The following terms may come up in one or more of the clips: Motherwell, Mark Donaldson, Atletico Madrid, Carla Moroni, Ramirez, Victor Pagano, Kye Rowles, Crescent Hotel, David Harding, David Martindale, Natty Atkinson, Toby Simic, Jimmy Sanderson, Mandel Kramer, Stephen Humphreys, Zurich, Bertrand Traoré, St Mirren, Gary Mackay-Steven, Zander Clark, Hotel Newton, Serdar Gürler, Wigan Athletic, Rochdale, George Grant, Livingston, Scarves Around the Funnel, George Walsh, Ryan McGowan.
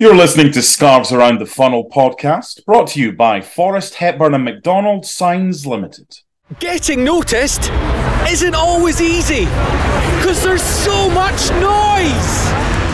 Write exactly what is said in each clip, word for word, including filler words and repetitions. You're listening to Scarves Around the Funnel podcast, brought to you by Forrest Hepburn and McDonald Signs Limited. Getting noticed isn't always easy, because there's so much noise!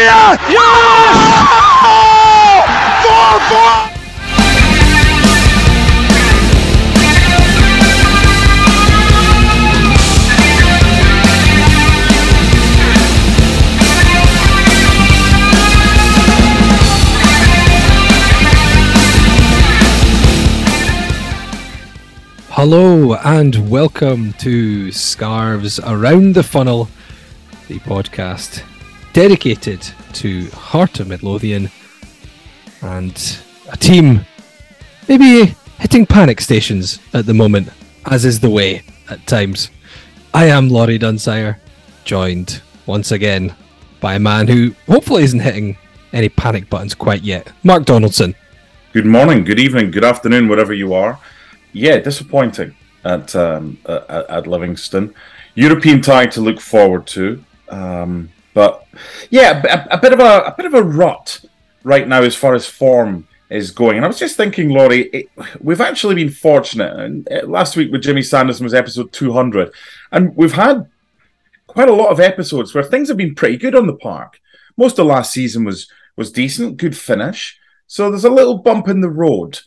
Yes! Yes! Oh! Four, four! Hello and welcome to Scarves Around the Funnel, the podcast dedicated to Heart of Midlothian and a team maybe hitting panic stations at the moment, as is the way at times. I am Laurie Dunsire, joined once again by a man who hopefully isn't hitting any panic buttons quite yet, Mark Donaldson. Good morning, good evening, good afternoon, wherever you are. Yeah, disappointing at um, at, at Livingston. European tie to look forward to. Um, But yeah, a, a bit of a, a bit of a rut right now as far as form is going. And I was just thinking, Laurie, it, we've actually been fortunate. And last week with Jimmy Sanderson was episode two hundred, and we've had quite a lot of episodes where things have been pretty good on the park. Most of last season was was decent, good finish. So there's a little bump in the road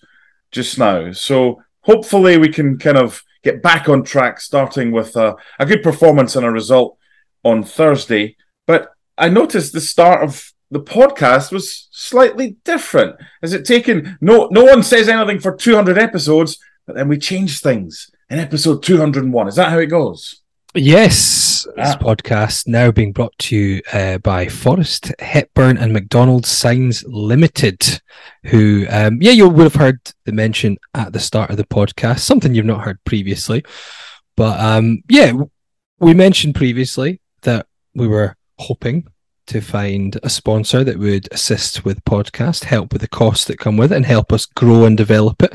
just now. So hopefully we can kind of get back on track, starting with a, a good performance and a result on Thursday. But I noticed the start of the podcast was slightly different. Has it taken... No no one says anything for two hundred episodes, but then we change things in episode two hundred one. Is that how it goes? Yes. Ah. This podcast now being brought to you uh, by Forrest Hepburn and McDonald Signs Limited, who, um, yeah, you would have heard the mention at the start of the podcast, something you've not heard previously. But, um, yeah, we mentioned previously that we were hoping to find a sponsor that would assist with the podcast, help with the costs that come with it, and help us grow and develop it.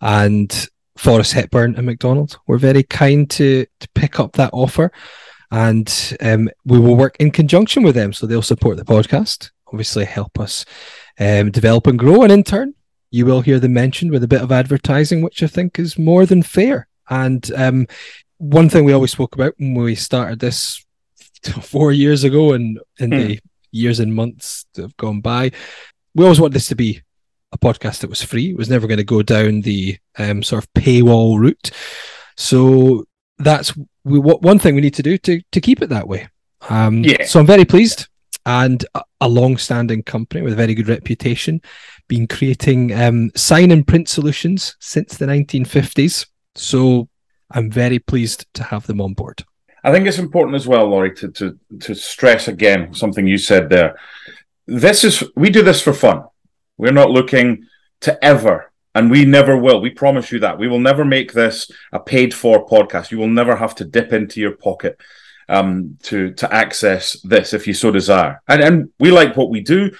And Forrest Hepburn and McDonald were very kind to, to pick up that offer, and um, we will work in conjunction with them. So they'll support the podcast, obviously help us um, develop and grow, and in turn, you will hear them mentioned with a bit of advertising, which I think is more than fair. And um, one thing we always spoke about when we started this four years ago, and in hmm. the years and months that have gone by, we always wanted this to be a podcast that was free. It was never going to go down the um, sort of paywall route. So that's we, what, one thing we need to do to, to keep it that way. Um, yeah. So I'm very pleased, and a, a long-standing company with a very good reputation, been creating um, sign and print solutions since the nineteen fifties. So I'm very pleased to have them on board. I think it's important as well, Laurie, to, to to stress again something you said there. This is we do this for fun. We're not looking to ever, and we never will. We promise you that. We will never make this a paid-for podcast. You will never have to dip into your pocket um, to, to access this if you so desire. And, and we like what we do.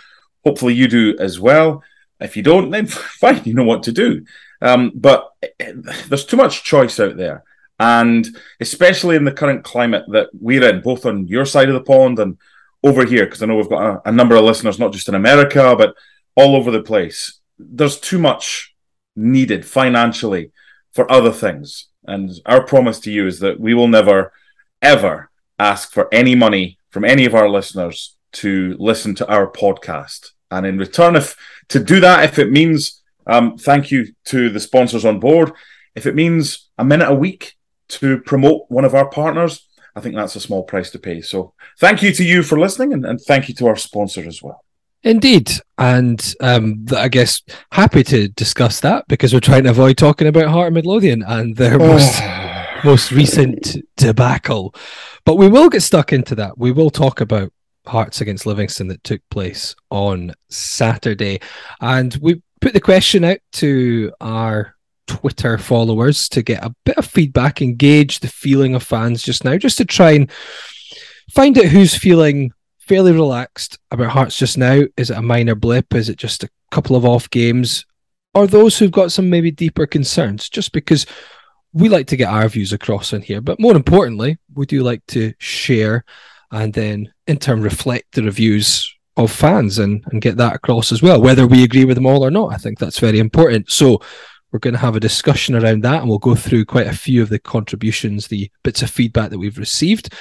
Hopefully you do as well. If you don't, then fine, you know what to do. Um, but there's too much choice out there. And especially in the current climate that we're in, both on your side of the pond and over here, because I know we've got a, a number of listeners, not just in America, but all over the place. There's too much needed financially for other things. And our promise to you is that we will never, ever ask for any money from any of our listeners to listen to our podcast. And in return, if to do that, if it means um, thank you to the sponsors on board, if it means a minute a week to promote one of our partners, I think that's a small price to pay. So thank you to you for listening, and, and thank you to our sponsor as well. Indeed. And um, I guess happy to discuss that, because we're trying to avoid talking about Heart of Midlothian and their most most recent debacle. But we will get stuck into that. We will talk about Hearts against Livingston that took place on Saturday. And we put the question out to our Twitter followers to get a bit of feedback, engage the feeling of fans just now, just to try and find out who's feeling fairly relaxed about Hearts just now. Is it a minor blip? Is it just a couple of off games? Or those who've got some maybe deeper concerns, just because we like to get our views across in here. But more importantly, we do like to share and then in turn reflect the reviews of fans and, and get that across as well, whether we agree with them all or not. I think that's very important. So we're going to have a discussion around that, and we'll go through quite a few of the contributions, the bits of feedback that we've received.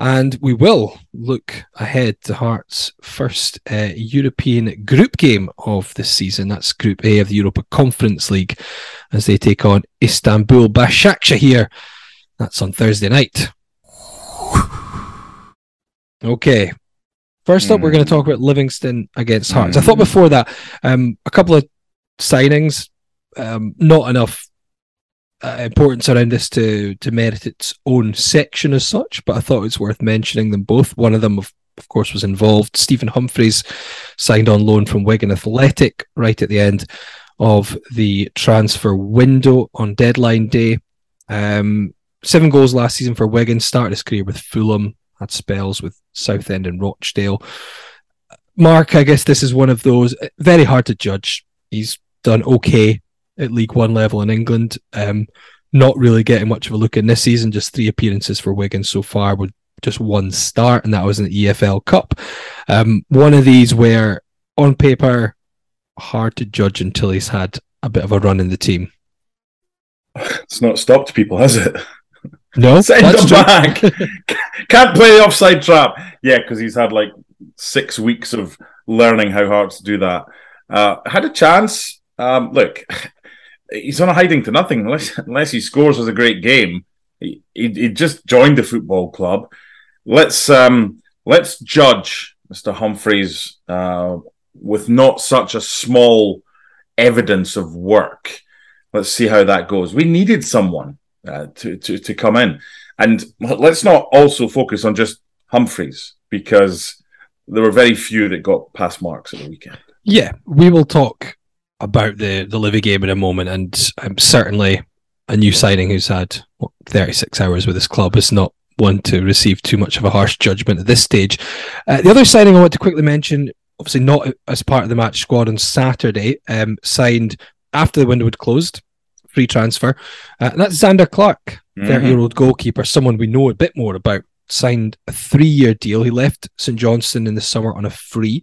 And we will look ahead to Hearts' first uh, European group game of the season. That's Group A of the Europa Conference League, as they take on İstanbul Başakşehir. That's on Thursday night. Okay. First up, we're going to talk about Livingston against Hearts. I thought before that, um, a couple of signings, um, not enough Uh, importance around this to to merit its own section as such, but I thought it's worth mentioning them both. One of them, of, of course, was involved. Stephen Humphreys signed on loan from Wigan Athletic right at the end of the transfer window on deadline day. Um, seven goals last season for Wigan, started his career with Fulham, had spells with Southend and Rochdale. Mark, I guess this is one of those, very hard to judge. He's done okay at League One level in England. Um, not really getting much of a look in this season, just three appearances for Wigan so far with just one start, and that was in the E F L Cup. Um, one of these where, on paper, hard to judge until he's had a bit of a run in the team. It's not stopped people, has it? No, Send him back! Can't play the offside trap! Yeah, because he's had like six weeks of learning how hard to do that. Uh, had a chance. Um, look... He's on a hiding to nothing unless, unless he scores as a great game. He, he, he just joined the football club. Let's um, let's judge Mister Humphreys uh, with not such a small evidence of work. Let's see how that goes. We needed someone uh, to, to to come in, and let's not also focus on just Humphreys, because there were very few that got past marks at the weekend. Yeah, we will talk about the, the Livy game in a moment, and um, certainly a new signing who's had what, thirty-six hours with his club is not one to receive too much of a harsh judgment at this stage. Uh, the other signing I want to quickly mention, obviously not as part of the match squad on Saturday, um, signed after the window had closed, free transfer, uh, and that's Zander Clark, thirty-year-old mm-hmm. goalkeeper, someone we know a bit more about, signed a three-year deal. He left St Johnstone in the summer on a free,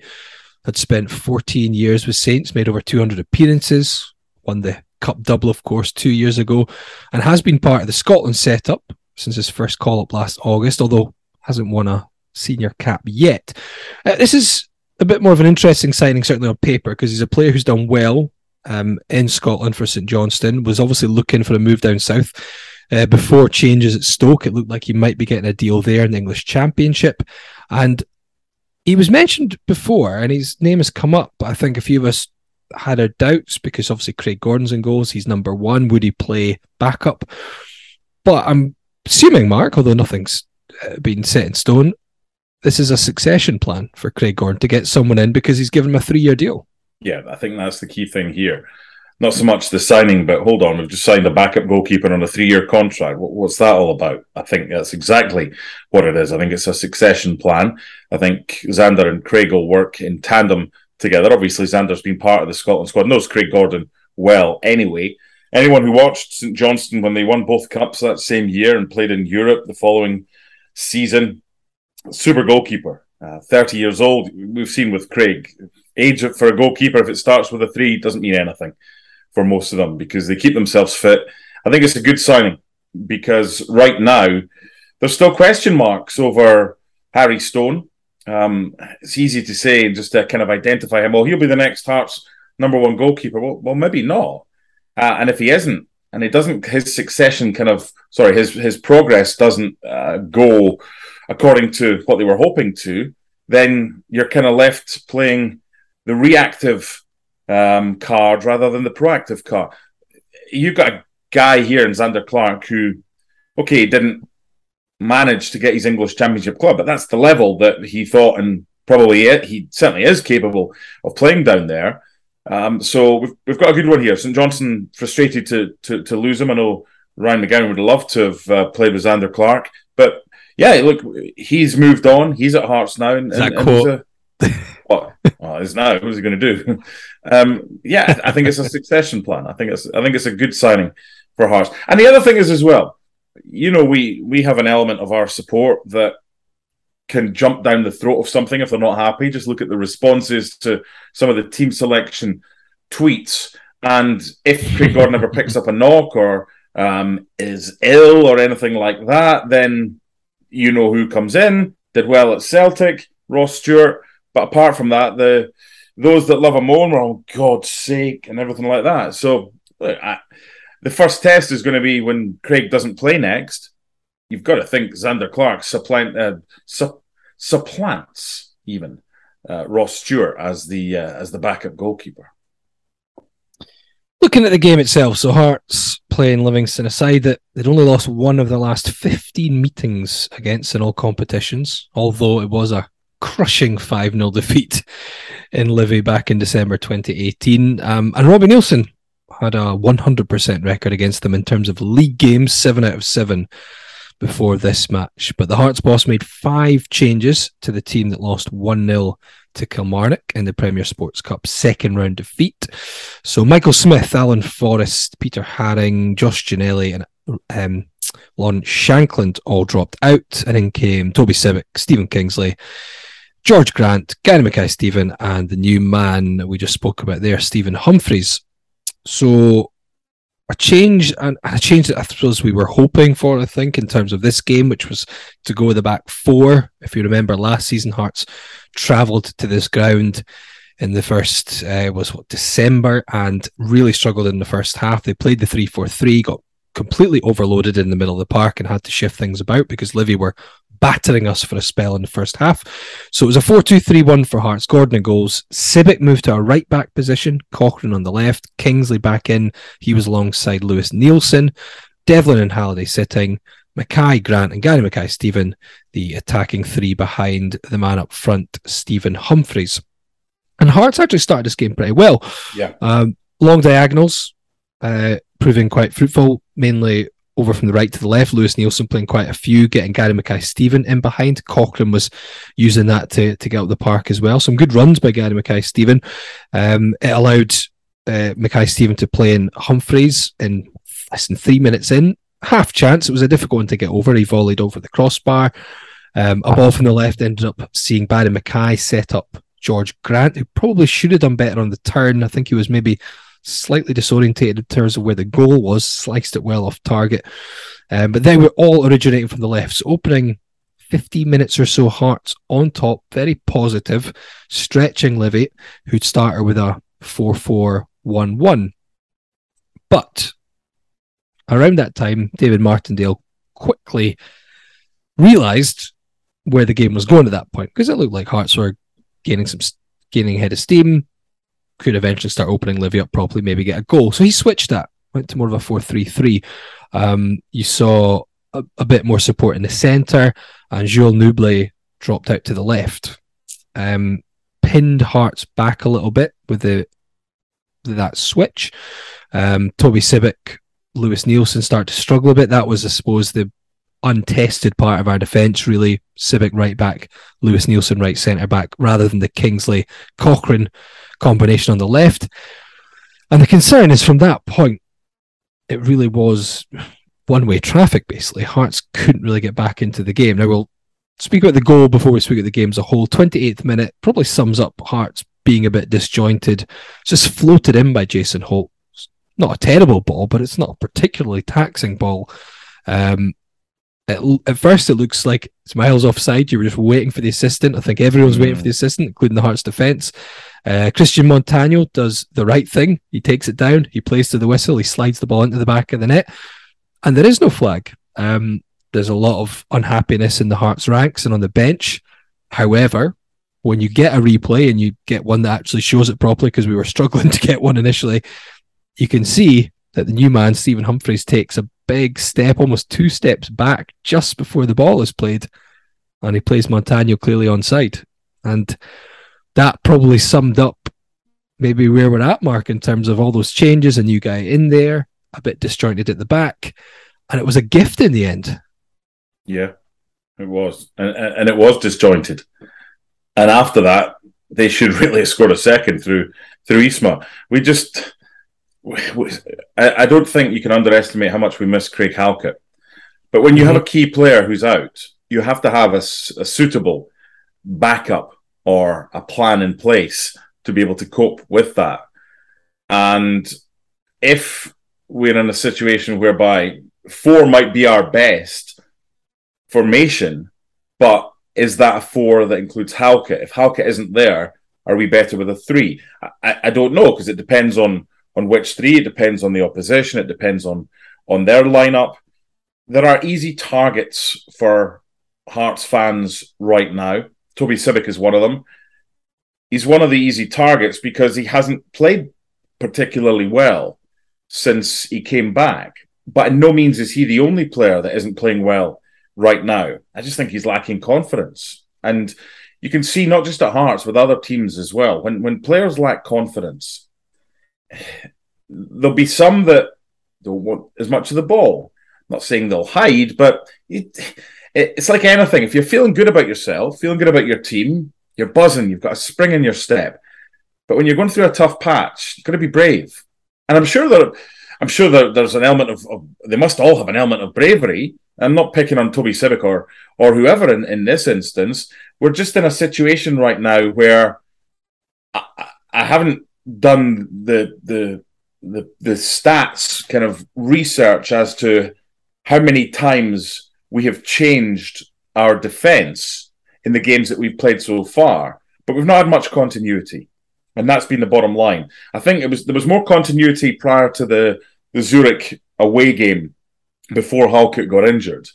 had spent fourteen years with Saints, made over two hundred appearances, won the Cup double, of course, two years ago, and has been part of the Scotland setup since his first call-up last August, although hasn't won a senior cap yet. Uh, this is a bit more of an interesting signing, certainly on paper, because he's a player who's done well um, in Scotland for St Johnstone, was obviously looking for a move down south. Uh, before changes at Stoke, it looked like he might be getting a deal there in the English Championship, and he was mentioned before, and his name has come up. I think a few of us had our doubts, because obviously Craig Gordon's in goals. He's number one. Would he play backup? But I'm assuming, Mark, although nothing's been set in stone, this is a succession plan for Craig Gordon to get someone in, because he's given him a three-year deal. Yeah, I think that's the key thing here. Not so much the signing, but hold on, we've just signed a backup goalkeeper on a three-year contract. What's that all about? I think that's exactly what it is. I think it's a succession plan. I think Zander and Craig will work in tandem together. Obviously, Zander's been part of the Scotland squad, knows Craig Gordon well anyway. Anyone who watched St Johnstone when they won both cups that same year and played in Europe the following season, super goalkeeper, uh, thirty years old. We've seen with Craig, age for a goalkeeper, if it starts with a three, doesn't mean anything for most of them, because they keep themselves fit. I think it's a good signing, because right now there's still question marks over Harry Stone. Um, it's easy to say, just to kind of identify him, well, he'll be the next Hearts number one goalkeeper. Well, well maybe not. Uh, and if he isn't, and he doesn't, his succession kind of, sorry, his, his progress doesn't uh, go according to what they were hoping to, then you're kind of left playing the reactive Um, card rather than the proactive card. You've got a guy here in Zander Clark who okay, he didn't manage to get his English Championship club, but that's the level that he thought, and probably it, he certainly is capable of playing down there. Um, so we've we've got a good one here. St Johnstone frustrated to to, to lose him. I know Ryan McGowan would love to have uh, played with Zander Clark, but yeah, look, he's moved on. He's at Hearts now. And, is that and, cool? And a, what? Well, it's now. What is he going to do? um, yeah, I think it's a succession plan. I think it's I think it's a good signing for Hearts. And the other thing is as well, you know, we we have an element of our support that can jump down the throat of something if they're not happy. Just look at the responses to some of the team selection tweets. And if Craig Gordon ever picks up a knock or um, is ill or anything like that, then you know who comes in. Did well at Celtic, Ross Stewart. But apart from that, the those that love a moan were, oh, God's sake, and everything like that. So I, the first test is going to be when Craig doesn't play next. You've got to think Zander Clark supplant, uh, su- supplants even uh, Ross Stewart as the uh, as the backup goalkeeper. Looking at the game itself, so Hearts playing Livingston, aside that they'd only lost one of the last fifteen meetings against in all competitions, although it was a crushing five nil defeat in Livy back in December twenty eighteen. Um, and Robbie Neilson had a one hundred percent record against them in terms of league games, seven out of seven before this match. But the Hearts boss made five changes to the team that lost one nil to Kilmarnock in the Premier Sports Cup second round defeat. So Michael Smith, Alan Forrest, Peter Haring, Josh Ginelli and um, Lawrence Shankland all dropped out, and in came Toby Simic, Stephen Kingsley, George Grant, Gary Mackay-Steven and the new man we just spoke about there, Stephen Humphreys. So a change, and a change that I suppose we were hoping for, I think, in terms of this game, which was to go with the back four. If you remember last season, Hearts travelled to this ground in the first, uh, was what, December, and really struggled in the first half. They played the three four three, got completely overloaded in the middle of the park and had to shift things about because Livy were battering us for a spell in the first half. So it was a four two three one for Hearts. Gordon in goals. Simic moved to a right-back position. Cochrane on the left. Kingsley back in. He was alongside Lewis Neilson. Devlin and Halliday sitting. Mackay, Grant and Gary Mackay-Steven, the attacking three behind the man up front, Stephen Humphreys. And Hearts actually started this game pretty well. Yeah. Um, long diagonals, uh, proving quite fruitful, mainly over from the right to the left. Lewis Neilson playing quite a few, getting Gary Mackay-Steven in behind. Cochrane was using that to, to get up the park as well. Some good runs by Gary Mackay-Steven. Um, it allowed uh, Mackay-Steven to play in Humphreys in less than three minutes in. Half chance. It was a difficult one to get over. He volleyed over the crossbar. Um, a ball from the left ended up seeing Barry Mackay set up George Grant, who probably should have done better on the turn. I think he was maybe slightly disorientated in terms of where the goal was, sliced it well off target. Um, but they were all originating from the left. So opening fifteen minutes or so, Hearts on top, very positive, stretching Livy, who'd started with a four four one one. But around that time, David Martindale quickly realised where the game was going at that point, because it looked like Hearts were gaining some gaining head of steam, could eventually start opening Livy up properly, maybe get a goal. So he switched that, went to more of a four three three. Um, you saw a, a bit more support in the centre, and Jules Nublé dropped out to the left. Um, pinned Hearts back a little bit with the with that switch. Um, Toby Simic, Lewis Neilson start to struggle a bit. That was, I suppose, the untested part of our defence, really. Simic right back, Lewis Neilson right centre back, rather than the Kingsley Cochrane combination on the left. And the concern is from that point, it really was one-way traffic, basically. Hearts couldn't really get back into the game. Now, we'll speak about the goal before we speak about the game as a whole. twenty-eighth minute probably sums up Hearts being a bit disjointed. Just floated in by Jason Holt. Not a terrible ball, but it's not a particularly taxing ball. Um, at, at first, it looks like it's miles offside. You were just waiting for the assistant. I think everyone's mm. waiting for the assistant, including the Hearts defence. Uh, Christian Montano does the right thing. He takes it down. He plays to the whistle. He slides the ball into the back of the net. And there is no flag. Um, there's a lot of unhappiness in the Hearts ranks and on the bench. However, when you get a replay and you get one that actually shows it properly, because we were struggling to get one initially, you can see that the new man, Stephen Humphreys, takes a big step, almost two steps back just before the ball is played, and he plays Montano clearly onside. And that probably summed up maybe where we're at, Mark, in terms of all those changes, a new guy in there, a bit disjointed at the back, and it was a gift in the end. Yeah, it was. And, and it was disjointed. And after that, they should really have scored a second through through Isma. We just... I don't think you can underestimate how much we miss Craig Halkett. But when you have a key player who's out, you have to have a, a suitable backup or a plan in place to be able to cope with that. And if we're in a situation whereby four might be our best formation, but is that a four that includes Halkett? If Halkett isn't there, are we better with a three? I, I don't know, because it depends on On which three, it depends on the opposition, it depends on, on their lineup. There are easy targets for Hearts fans right now. Toby Simic is one of them. He's one of the easy targets because he hasn't played particularly well since he came back. But in no means is he the only player that isn't playing well right now. I just think he's lacking confidence. And you can see not just at Hearts, with other teams as well. When when players lack confidence, there'll be some that don't want as much of the ball. I'm not saying they'll hide, but it, it, it's like anything. If you're feeling good about yourself, feeling good about your team, you're buzzing, you've got a spring in your step. But when you're going through a tough patch, you've got to be brave. And I'm sure that I'm sure that there's an element of, of they must all have an element of bravery. I'm not picking on Toby Simic or, or whoever in, in this instance. We're just in a situation right now where I, I, I haven't done the, the the the stats kind of research as to how many times we have changed our defence in the games that we've played so far, but we've not had much continuity, and that's been the bottom line. I think it was there was more continuity prior to the, the Zurich away game before Halkett got injured.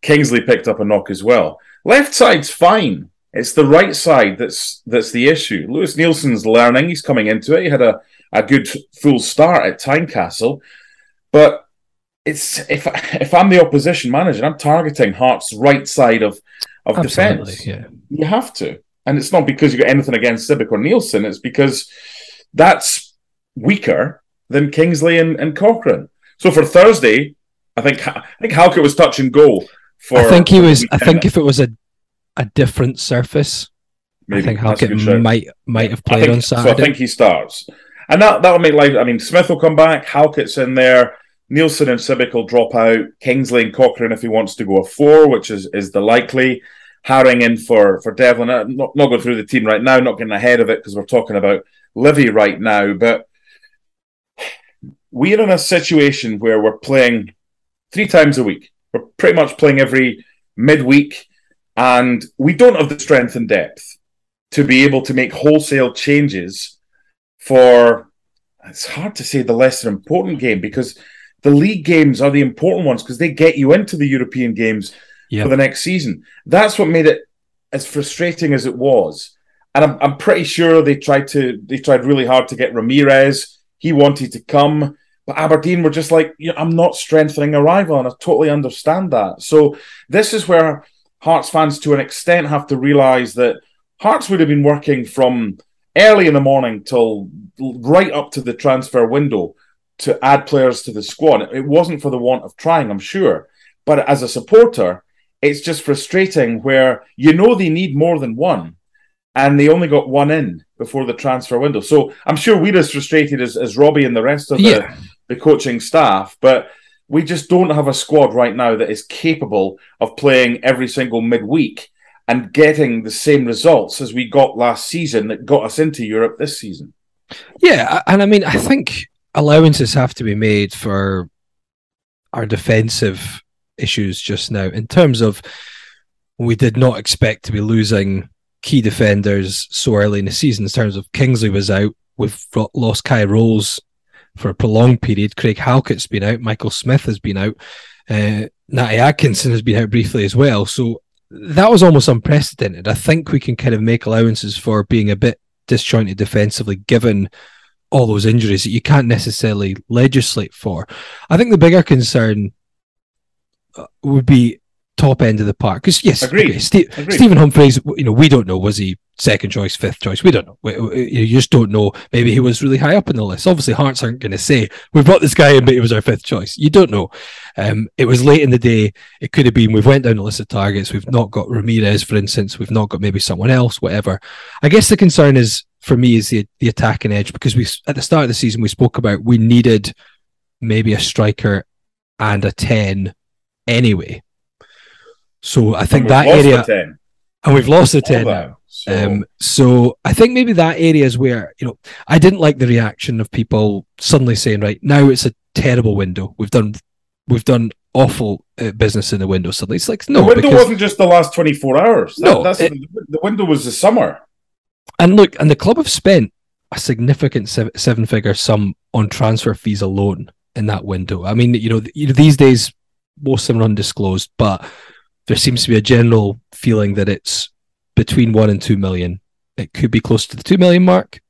Kingsley picked up a knock as well. Left side's fine. It's the right side that's that's the issue. Lewis Neilson's learning. He's coming into it. He had a, a good full start at Tynecastle. But it's if, if I'm the opposition manager, I'm targeting Hearts' right side of, of defence. Yeah. You have to. And it's not because you've got anything against Simic or Neilson. It's because that's weaker than Kingsley and, and Cochrane. So for Thursday, I think I think Halkett was touch and go. For I think he was. I think if it was a A different surface, maybe. I think Halkett might might have played think, on Saturday. So I think he starts, and that that'll make life. I mean, Smith will come back. Halkett's in there. Neilson and Simic will drop out. Kingsley and Cochrane, if he wants to go a four, which is, is the likely. Haring in for for Devlin. I'm not not going through the team right now. Not getting ahead of it because we're talking about Livy right now. But we're in a situation where we're playing three times a week. We're pretty much playing every midweek. And we don't have the strength and depth to be able to make wholesale changes for, it's hard to say the lesser important game, because the league games are the important ones because they get you into the European games yep. for the next season. That's what made it as frustrating as it was. And I'm, I'm pretty sure they tried to they tried really hard to get Ramirez. He wanted to come. But Aberdeen were just like, you know, I'm not strengthening a rival, and I totally understand that. So this is where Hearts fans, to an extent, have to realise that Hearts would have been working from early in the morning till right up to the transfer window to add players to the squad. It wasn't for the want of trying, I'm sure. But as a supporter, it's just frustrating where you know they need more than one and they only got one in before the transfer window. So I'm sure we're as frustrated as, as Robbie and the rest of the, yeah. the coaching staff. But we just don't have a squad right now that is capable of playing every single midweek and getting the same results as we got last season that got us into Europe this season. Yeah, and I mean, I think allowances have to be made for our defensive issues just now in terms of we did not expect to be losing key defenders so early in the season. In terms of Kingsley was out, we've lost Kye Rowles for a prolonged period. Craig Halkett's been out. Michael Smith has been out. Uh, Natty Atkinson has been out briefly as well. So that was almost unprecedented. I think we can kind of make allowances for being a bit disjointed defensively, given all those injuries that you can't necessarily legislate for. I think the bigger concern would be top end of the park. Because yes, okay, Ste- Stephen Humphreys, you know, we don't know, was he second choice, fifth choice? We don't know. We, we, you just don't know. Maybe he was really high up in the list. Obviously, Hearts aren't going to say, we brought this guy in, but he was our fifth choice. You don't know. Um, it was late in the day. It could have been, we've went down the list of targets. We've not got Ramirez, for instance. We've not got maybe someone else, whatever. I guess the concern is, for me, is the, the attacking edge, because we at the start of the season, we spoke about we needed maybe a striker and a ten anyway. So I think that area, and we've lost the ten now. So. Um, so I think maybe that area is where, you know, I didn't like the reaction of people suddenly saying, right now it's a terrible window. We've done, we've done awful uh, business in the window. Suddenly it's like, no, the window because, wasn't just the last twenty-four hours. That, no, that's, it, the window was the summer. And look, and the club have spent a significant seven, seven figure sum on transfer fees alone in that window. I mean, you know, you know, these days most of them are undisclosed, but there seems to be a general feeling that it's between one and two million. It could be close to the two million mark,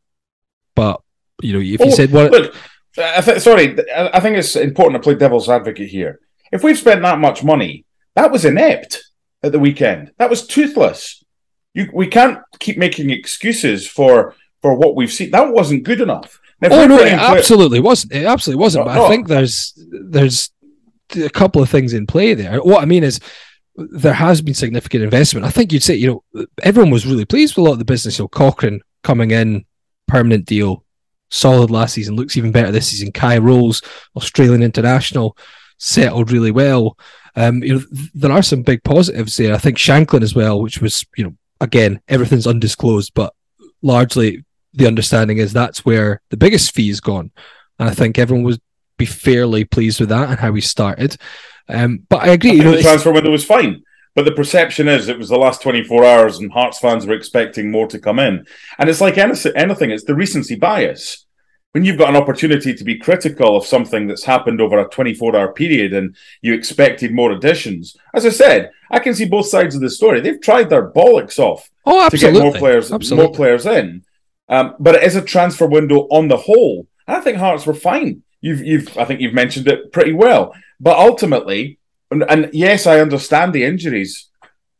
but you know, if oh, you said one, look, I th- sorry, I think it's important to play devil's advocate here. If we've spent that much money, that was inept at the weekend. That was toothless. You, we can't keep making excuses for, for what we've seen. That wasn't good enough. Now, oh no, it play- absolutely wasn't. It absolutely wasn't. No, but no. I think there's there's a couple of things in play there. What I mean is, there has been significant investment. I think you'd say, you know, everyone was really pleased with a lot of the business. You know, Cochrane coming in, permanent deal, solid last season, looks even better this season. Kye Rowles, Australian international, settled really well. Um, you know, there are some big positives there. I think Shankland as well, which was, you know, again, everything's undisclosed, but largely the understanding is that's where the biggest fee is gone. And I think everyone would be fairly pleased with that and how we started. Um, but I agree. I you know, the transfer window was fine, but the perception is it was the last twenty-four hours and Hearts fans were expecting more to come in. And it's like anything, it's the recency bias. When you've got an opportunity to be critical of something that's happened over a twenty-four hour period and you expected more additions, as I said, I can see both sides of the story. They've tried their bollocks off oh, to get more players, more players in. Um, but it is a transfer window on the whole. And I think Hearts were fine. You've, you've, I think you've mentioned it pretty well. But ultimately, and, and yes, I understand the injuries.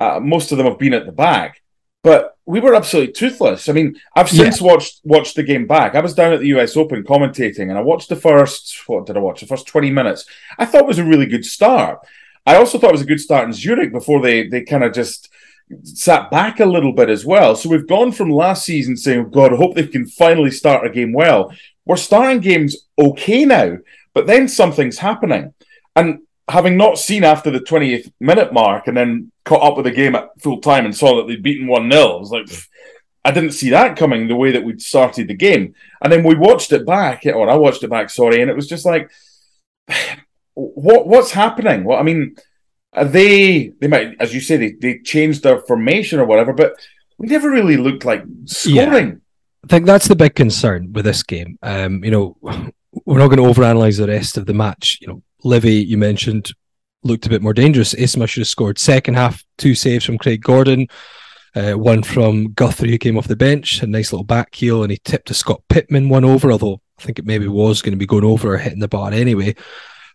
Uh, most of them have been at the back, but we were absolutely toothless. I mean, I've since yeah. watched watched the game back. I was down at the U S Open commentating, and I watched the first, what did I watch? The first twenty minutes. I thought it was a really good start. I also thought it was a good start in Zurich before they, they kind of just sat back a little bit as well. So we've gone from last season saying, oh God, I hope they can finally start a game well. We're starting games okay now, but then something's happening. And having not seen after the twentieth minute mark and then caught up with the game at full time and saw that they'd beaten one nil, I was like, I didn't see that coming the way that we'd started the game. And then we watched it back, or I watched it back, sorry, and it was just like, what what's happening? Well, I mean, they, they might, as you say, they, they changed their formation or whatever, but we never really looked like scoring. Yeah. I think that's the big concern with this game. Um, you know, we're not going to overanalyze the rest of the match. You know, Livy, you mentioned, looked a bit more dangerous. Isma should have scored. Second half, two saves from Craig Gordon, uh, one from Guthrie, who came off the bench, a nice little back heel, and he tipped a Scott Pittman one over, although I think it maybe was going to be going over or hitting the bar anyway.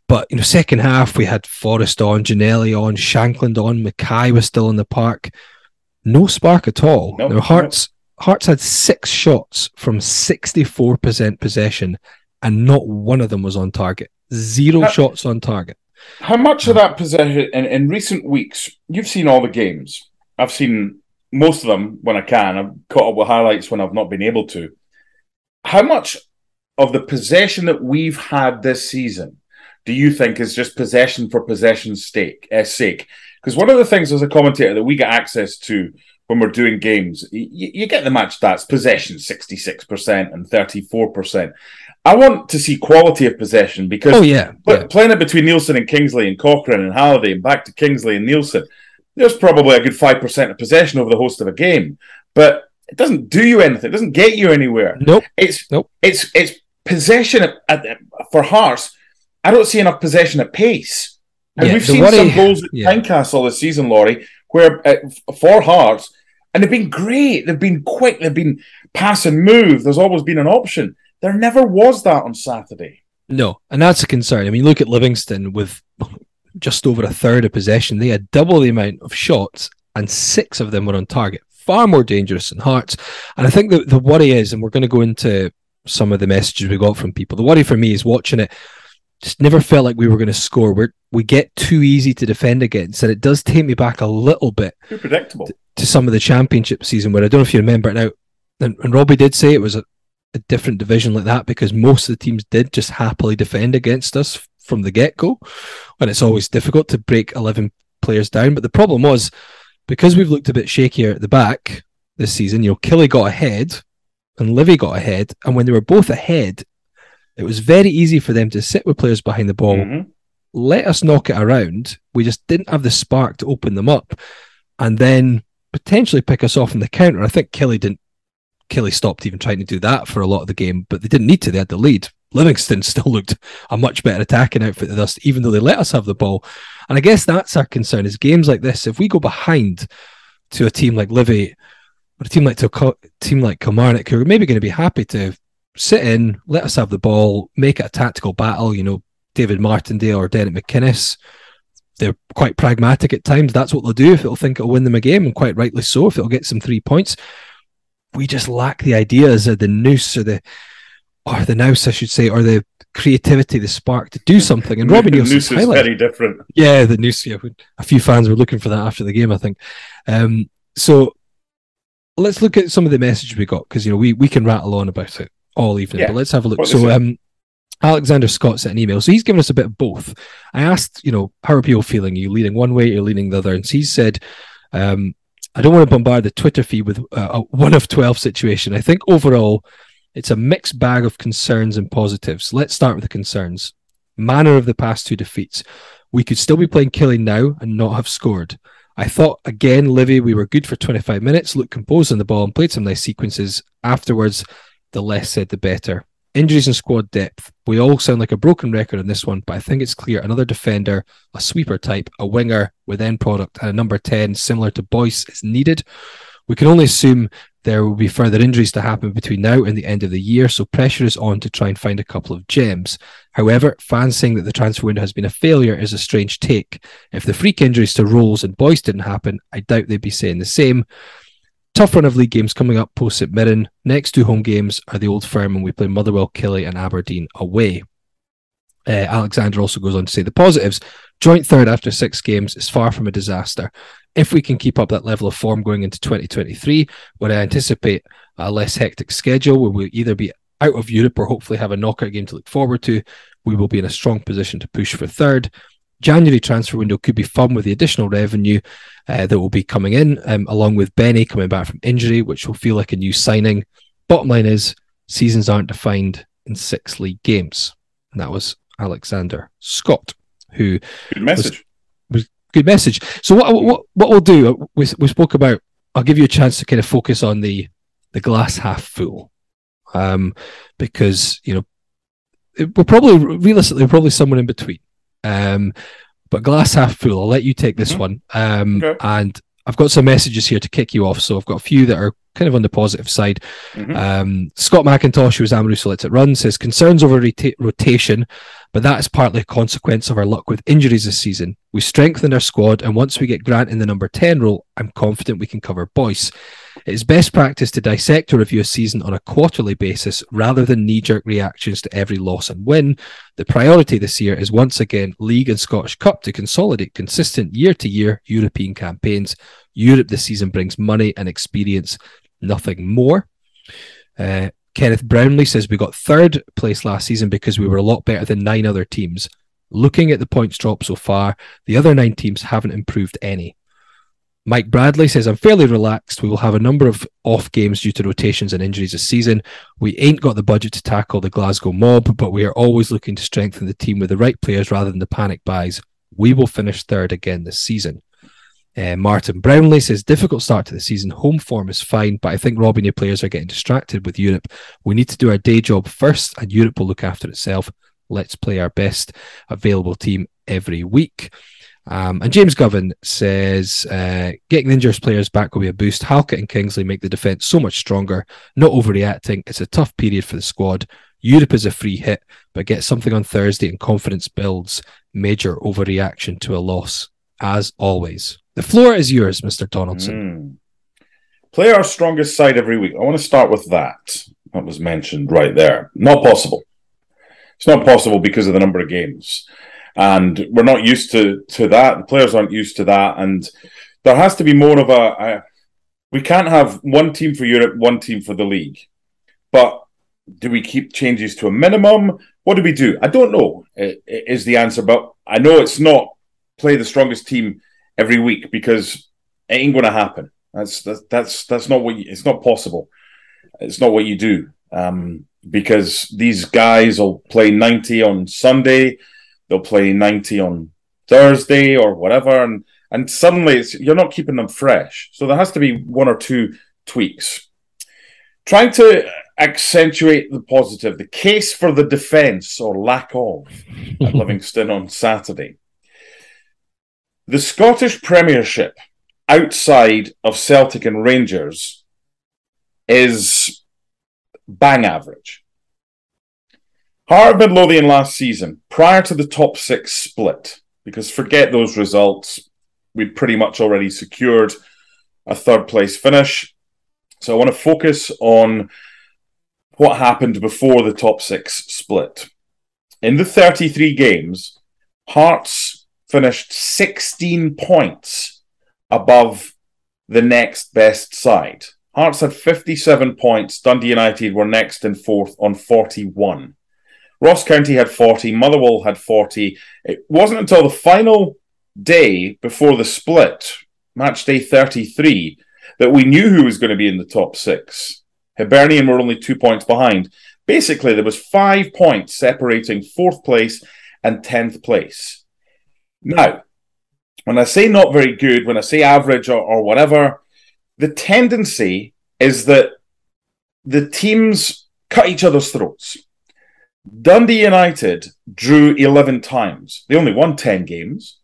But, you know, second half, we had Forrest on, Janelli on, Shankland on, Mackay was still in the park. No spark at all. Nope. Their hearts... Hearts had six shots from sixty-four percent possession, and not one of them was on target. Zero how, shots on target. How much of that possession in, in recent weeks? You've seen all the games. I've seen most of them when I can. I've caught up with highlights when I've not been able to. How much of the possession that we've had this season do you think is just possession for possession's sake? Because one of the things as a commentator that we get access to when we're doing games, you, you get the match stats, possession sixty-six percent and thirty-four percent. I want to see quality of possession because oh, yeah, play, yeah. playing it between Neilson and Kingsley and Cochrane and Halliday and back to Kingsley and Neilson, there's probably a good five percent of possession over the host of a game. But it doesn't do you anything. It doesn't get you anywhere. Nope. It's nope. It's it's possession at, at, for Hearts. I don't see enough possession at pace. And yeah, we've seen worry, some goals at yeah. Tynecastle this season, Laurie, where uh, for Hearts, and they've been great. They've been quick. They've been pass and move. There's always been an option. There never was that on Saturday. No, and that's a concern. I mean, look at Livingston with just over a third of possession. They had double the amount of shots and six of them were on target. Far more dangerous than Hearts. And I think the, the worry is, and we're going to go into some of the messages we got from people, the worry for me is watching it, just never felt like we were going to score. We're, we get too easy to defend against, and it does take me back a little bit. Too predictable. To, to some of the championship season where, I don't know if you remember it now, and, and Robbie did say it was a, a different division like that because most of the teams did just happily defend against us from the get-go, and it's always difficult to break eleven players down. But the problem was, because we've looked a bit shakier at the back this season, you know, Killy got ahead and Livy got ahead, and when they were both ahead, it was very easy for them to sit with players behind the ball, mm-hmm. let us knock it around. We just didn't have the spark to open them up and then potentially pick us off on the counter. I think Killy didn't, Killy stopped even trying to do that for a lot of the game, but they didn't need to. They had the lead. Livingston still looked a much better attacking outfit than us, even though they let us have the ball. And I guess that's our concern, is games like this. If we go behind to a team like Livy or a team like, to a team like Kilmarnock, who are maybe going to be happy to sit in, let us have the ball, make it a tactical battle, you know, David Martindale or Derek McInnes, they're quite pragmatic at times. That's what they'll do if it'll think it'll win them a game, and quite rightly so, if it'll get some three points. We just lack the ideas or the nous or the or the nous, I should say, or the creativity, the spark to do something. And Robbie Neilson's highlight. The nous is very different. Yeah, the nous. Yeah, a few fans were looking for that after the game, I think. Um, so let's look at some of the messages we got, because you know we, we can rattle on about it all evening, yeah. But let's have a look. What so um, Alexander Scott sent an email. So he's given us a bit of both. I asked, you know, how are people feeling? Are you leaning one way, or leaning the other? And he said, um, I don't want to bombard the Twitter feed with uh, a one of twelve situation. I think overall, it's a mixed bag of concerns and positives. Let's start with the concerns. Manner of the past two defeats. We could still be playing Killy now and not have scored. I thought, again, Livy, we were good for twenty-five minutes, looked composed on the ball and played some nice sequences. Afterwards, the less said, the better. Injuries and squad depth. We all sound like a broken record on this one, but I think it's clear another defender, a sweeper type, a winger with end product, and a number ten similar to Boyce is needed. We can only assume there will be further injuries to happen between now and the end of the year, so pressure is on to try and find a couple of gems. However, fans saying that the transfer window has been a failure is a strange take. If the freak injuries to Rowles and Boyce didn't happen, I doubt they'd be saying the same. Tough run of league games coming up post St Mirren. Next two home games are the Old Firm, and we play Motherwell, Killy and Aberdeen away. Uh, Alexander also goes on to say the positives. Joint third after six games is far from a disaster. If we can keep up that level of form going into twenty twenty-three, where I anticipate a less hectic schedule where we'll either be out of Europe or hopefully have a knockout game to look forward to, we will be in a strong position to push for third. January transfer window could be fun with the additional revenue uh, that will be coming in, um, along with Benny coming back from injury, which will feel like a new signing. Bottom line is, seasons aren't defined in six league games. And that was Alexander Scott, who... Good message. Was, was good message. So what what what we'll do, we, we spoke about, I'll give you a chance to kind of focus on the, the glass half full, um, because, you know, it, we're probably, realistically, we're probably somewhere in between. Um, but glass half full, I'll let you take this mm-hmm. one. Um, okay. And I've got some messages here to kick you off. So I've got a few that are kind of on the positive side. Mm-hmm. Um, Scott McIntosh, who was Amaru, so lets it run, says concerns over rota- rotation, but that is partly a consequence of our luck with injuries this season. We strengthened our squad, and once we get Grant in the number ten role, I'm confident we can cover Boyce. It is best practice to dissect or review a season on a quarterly basis rather than knee-jerk reactions to every loss and win. The priority this year is once again League and Scottish Cup to consolidate consistent year-to-year European campaigns. Europe this season brings money and experience, nothing more. Uh, Kenneth Brownlee says we got third place last season because we were a lot better than nine other teams. Looking at the points drop so far, the other nine teams haven't improved any. Mike Bradley says, I'm fairly relaxed. We will have a number of off games due to rotations and injuries this season. We ain't got the budget to tackle the Glasgow mob, but we are always looking to strengthen the team with the right players rather than the panic buys. We will finish third again this season. Uh, Martin Brownlee says, difficult start to the season. Home form is fine, but I think Robbie and your players are getting distracted with Europe. We need to do our day job first, and Europe will look after itself. Let's play our best available team every week. Um, and James Govan says, uh, getting the injured players back will be a boost. Halkett and Kingsley make the defence so much stronger. Not overreacting. It's a tough period for the squad. Europe is a free hit, but get something on Thursday and confidence builds. Major overreaction to a loss, as always. The floor is yours, Mister Donaldson. Mm. Play our strongest side every week. I want to start with that. That was mentioned right there. Not possible. It's not possible because of the number of games. And we're not used to, to that. The players aren't used to that. And there has to be more of a, a... We can't have one team for Europe, one team for the league. But do we keep changes to a minimum? What do we do? I don't know, is the answer. But I know it's not play the strongest team every week because it ain't going to happen. That's, that's, that's, that's not what you... It's not possible. It's not what you do. Um, because these guys will play ninety on Sunday... They'll play ninety on Thursday or whatever, and, and suddenly it's, you're not keeping them fresh. So there has to be one or two tweaks. Trying to accentuate the positive, the case for the defence or lack of at Livingston on Saturday. The Scottish Premiership outside of Celtic and Rangers is bang average. Heart of Midlothian last season, prior to the top six split, because forget those results, we'd pretty much already secured a third place finish. So I want to focus on what happened before the top six split. In the thirty-three games, Hearts finished sixteen points above the next best side. Hearts had fifty-seven points, Dundee United were next in fourth on forty-one. Ross County had forty, Motherwell had forty. It wasn't until the final day before the split, match day thirty-three, that we knew who was going to be in the top six. Hibernian were only two points behind. Basically, there was five points separating fourth place and tenth place. Now, when I say not very good, when I say average or, or whatever, the tendency is that the teams cut each other's throats. Dundee United drew eleven times. They only won ten games.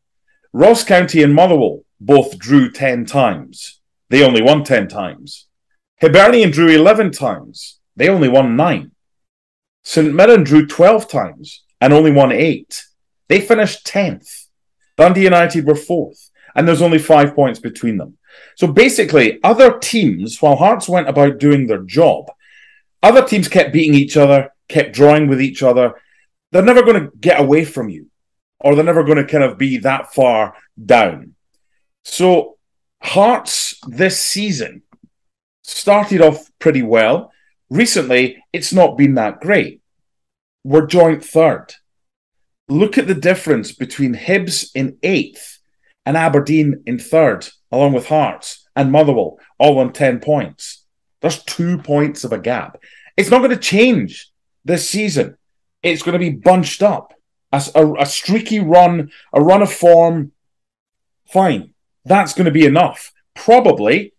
Ross County and Motherwell both drew ten times. They only won ten times. Hibernian drew eleven times. They only won nine. St Mirren drew twelve times and only won eight. They finished tenth. Dundee United were fourth. And there's only five points between them. So basically, other teams, while Hearts went about doing their job, other teams kept beating each other, kept drawing with each other. They're never going to get away from you, or they're never going to kind of be that far down. So Hearts this season started off pretty well. Recently, it's not been that great. We're joint third. Look at the difference between Hibs in eighth and Aberdeen in third, along with Hearts and Motherwell, all on ten points. There's two points of a gap. It's not going to change this season. It's going to be bunched up. A, a, a streaky run, a run of form, fine. That's going to be enough, probably,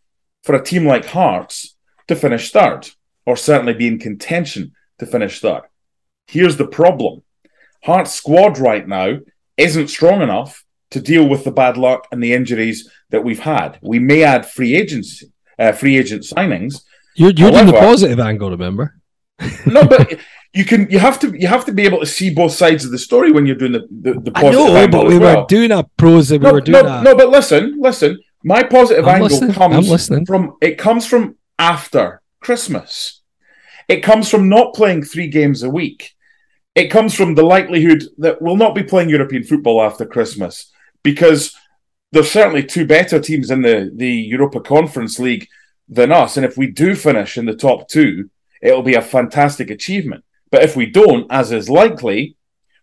for a team like Hearts to finish third, or certainly be in contention to finish third. Here's the problem. Hearts' squad right now isn't strong enough to deal with the bad luck and the injuries that we've had. We may add free agency, uh, free agent signings. You're, you're However, doing the positive angle, remember? No, but you can. You have to. You have to be able to see both sides of the story when you're doing the the, the positive angle. I know, but we well. were doing a pros. And no, we were doing no, a... no. But listen, listen. My positive I'm angle listening. comes from it comes from after Christmas. It comes from not playing three games a week. It comes from the likelihood that we'll not be playing European football after Christmas, because there's certainly two better teams in the the Europa Conference League than us, and if we do finish in the top two, it'll be a fantastic achievement. But if we don't, as is likely,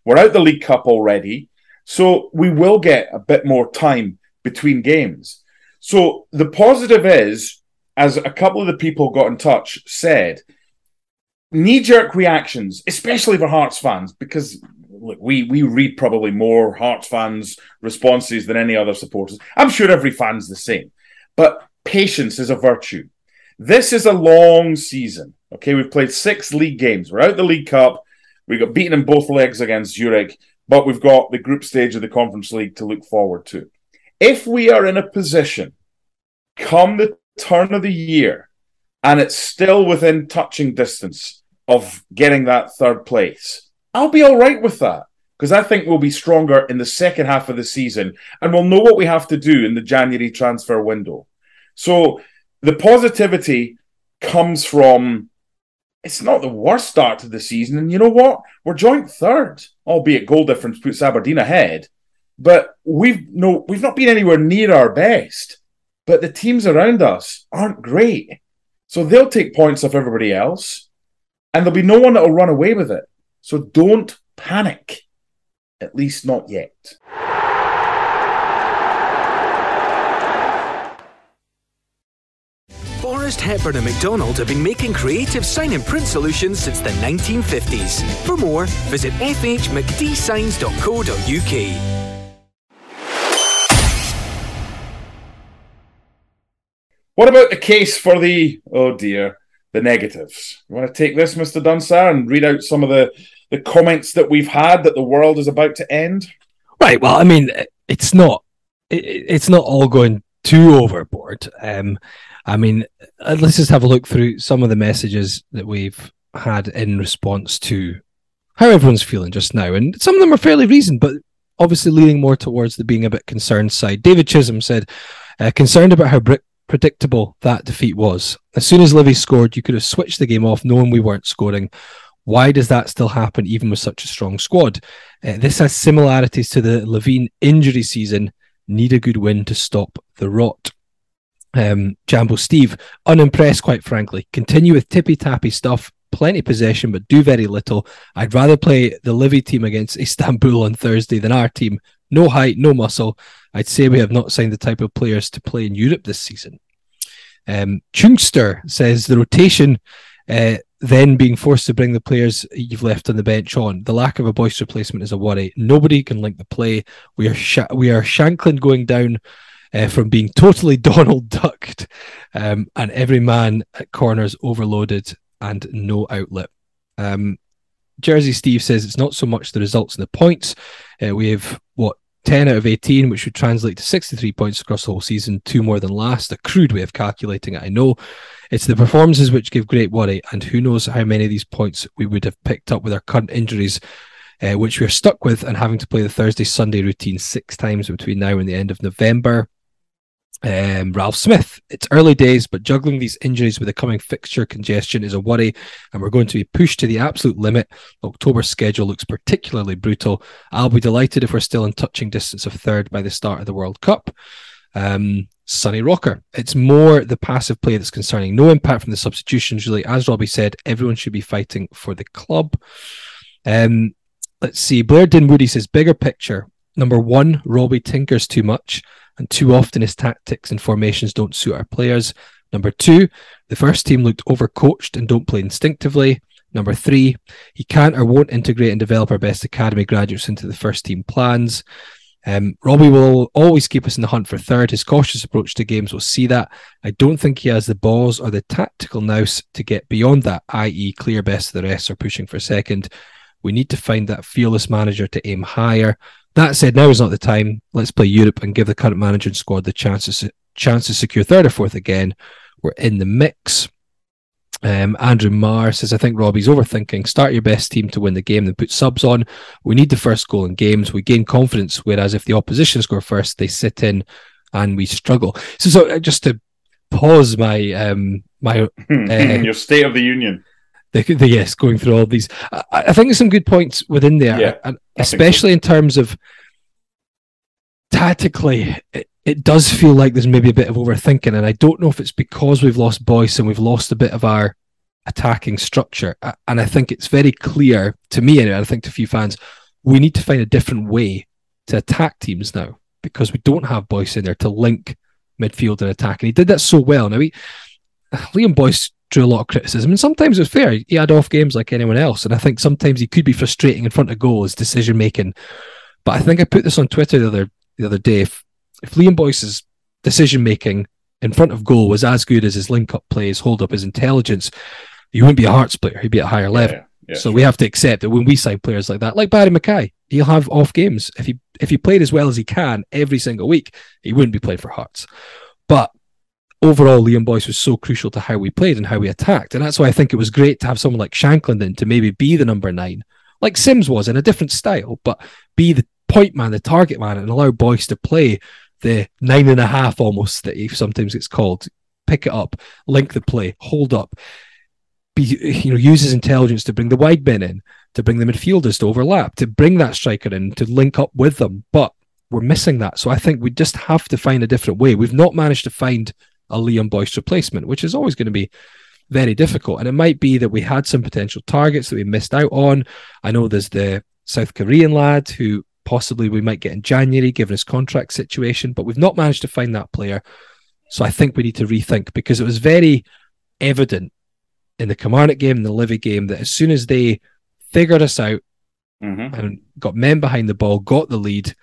we're out the League Cup already, so we will get a bit more time between games. So the positive is, as a couple of the people got in touch said, knee-jerk reactions, especially for Hearts fans, because look, we, we read probably more Hearts fans' responses than any other supporters. I'm sure every fan's the same. But patience is a virtue. This is a long season. Okay, we've played six league games. We're out the League Cup. We got beaten in both legs against Zurich, but we've got the group stage of the Conference League to look forward to. If we are in a position, come the turn of the year, and it's still within touching distance of getting that third place, I'll be all right with that, because I think we'll be stronger in the second half of the season and we'll know what we have to do in the January transfer window. So the positivity comes from, it's not the worst start to the season. And you know what? We're joint third, albeit goal difference puts Aberdeen ahead. But we've no, we've not been anywhere near our best. But the teams around us aren't great. So they'll take points off everybody else. And there'll be no one that'll run away with it. So don't panic. At least not yet. Forrest Hepburn and McDonald have been making creative sign and print solutions since the nineteen fifties. For more, visit f h m c d signs dot co dot u k. What about the case for the, oh dear, the negatives? You want to take this, Mister Dunsar, and read out some of the, the comments that we've had that the world is about to end? Right, well, I mean, it's not it, it's not all going too overboard. Um, I mean, let's just have a look through some of the messages that we've had in response to how everyone's feeling just now. And some of them are fairly reasoned, but obviously leaning more towards the being a bit concerned side. David Chisholm said, uh, concerned about how Brick predictable that defeat was. As soon as Livy scored, you could have switched the game off knowing we weren't scoring. Why does that still happen even with such a strong squad? Uh, this has similarities to the Levine injury season. Need a good win to stop the rot. Um, Jambo Steve, unimpressed quite frankly. Continue with tippy-tappy stuff. Plenty possession but do very little. I'd rather play the Livy team against Istanbul on Thursday than our team. No height, no muscle. I'd say we have not signed the type of players to play in Europe this season. Um, Chungster says the rotation, uh, then being forced to bring the players you've left on the bench on. The lack of a Boyce replacement is a worry. Nobody can link the play. We are sh- we are Shankland going down uh, from being totally Donald Ducked, um, and every man at corners overloaded and no outlet. Um, Jersey Steve says it's not so much the results and the points. Uh, we have, what, ten out of eighteen, which would translate to sixty-three points across the whole season, two more than last. A crude way of calculating it, I know. It's the performances which give great worry, and who knows how many of these points we would have picked up with our current injuries, uh, which we're stuck with, and having to play the Thursday-Sunday routine six times between now and the end of November. Um, Ralph Smith, it's early days, but juggling these injuries with the coming fixture congestion is a worry, and we're going to be pushed to the absolute limit. October's schedule looks particularly brutal. I'll be delighted if we're still in touching distance of third by the start of the World Cup. Um, Sonny Rocker, it's more the passive play that's concerning. No impact from the substitutions, really. As Robbie said, everyone should be fighting for the club. Um, let's see. Blair Dinwoody says, bigger picture. Number one, Robbie tinkers too much, and too often his tactics and formations don't suit our players. Number two, the first team looked overcoached and don't play instinctively. Number three, he can't or won't integrate and develop our best academy graduates into the first team plans. Um, Robbie will always keep us in the hunt for third. His cautious approach to games will see that. I don't think he has the balls or the tactical nous to get beyond that, that is clear best of the rest or pushing for second. We need to find that fearless manager to aim higher. That said, now is not the time. Let's play Europe and give the current manager and squad the chances chance to secure third or fourth again. We're in the mix. Um, Andrew Marr says, I think Robbie's overthinking. Start your best team to win the game, then put subs on. We need the first goal in games. We gain confidence, whereas if the opposition score first, they sit in and we struggle. So, so just to pause my... Um, my uh, your State of the Union. The, the, yes, going through all these. I, I think there's some good points within there, yeah, and especially so. In terms of tactically, it, it does feel like there's maybe a bit of overthinking, and I don't know if it's because we've lost Boyce and we've lost a bit of our attacking structure. And I think it's very clear, to me anyway, and I think to a few fans, we need to find a different way to attack teams now because we don't have Boyce in there to link midfield and attack. And he did that so well. Now, he, Liam Boyce drew a lot of criticism, and sometimes it's fair. He had off games like anyone else, and I think sometimes he could be frustrating in front of goals, decision making. But I think I put this on Twitter the other the other day. If, if Liam Boyce's decision making in front of goal was as good as his link up play, his hold up, his intelligence, he wouldn't be a Hearts player. He'd be at a higher level. Yeah, yeah, so sure. We have to accept that when we sign players like that, like Barry Mackay, he'll have off games. If he if he played as well as he can every single week, he wouldn't be playing for Hearts. But overall, Liam Boyce was so crucial to how we played and how we attacked. And that's why I think it was great to have someone like Shankland in to maybe be the number nine, like Sims was in a different style, but be the point man, the target man, and allow Boyce to play the nine and a half almost that he sometimes gets called. Pick it up, link the play, hold up, be, you know, use his intelligence to bring the wide men in, to bring the midfielders to overlap, to bring that striker in, to link up with them. But we're missing that. So I think we just have to find a different way. We've not managed to find a Liam Boyce replacement, which is always going to be very difficult. And it might be that we had some potential targets that we missed out on. I know there's the South Korean lad who possibly we might get in January, given his contract situation, but we've not managed to find that player. So I think we need to rethink, because it was very evident in the Kilmarnock game and the Livy game that as soon as they figured us out mm-hmm. and got men behind the ball, got the lead,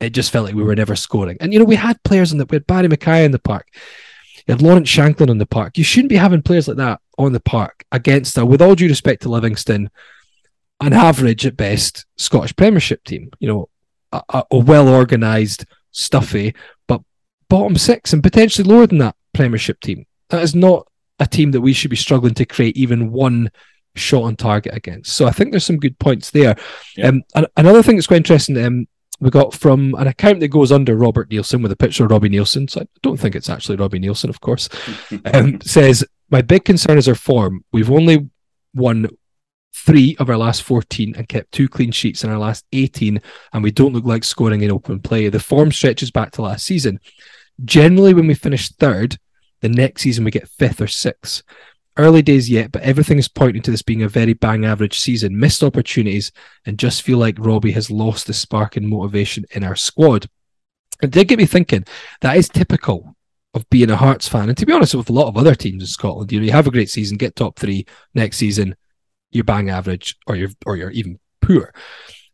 it just felt like we were never scoring. And, you know, we had players in the... We had Barry Mackay in the park. You had Lawrence Shankland on the park. You shouldn't be having players like that on the park against a, with all due respect to Livingston, an average at best Scottish Premiership team. You know, a, a, a well-organised, stuffy, but bottom six and potentially lower than that Premiership team. That is not a team that we should be struggling to create even one shot on target against. So I think there's some good points there. Yeah. Um, another thing that's quite interesting um, we got from an account that goes under Robert Neilson with a picture of Robbie Neilson, so I don't think it's actually Robbie Neilson, of course, um, says, my big concern is our form. We've only won three of our last fourteen and kept two clean sheets in our last eighteen, and we don't look like scoring in open play. The form stretches back to last season. Generally, when we finish third, the next season we get fifth or sixth. Early days yet, but everything is pointing to this being a very bang average season. Missed opportunities, and just feel like Robbie has lost the spark and motivation in our squad. It did get me thinking, that is typical of being a Hearts fan. And to be honest, with a lot of other teams in Scotland, you know, you have a great season, get top three, next season you're bang average, or you're or you're even poor.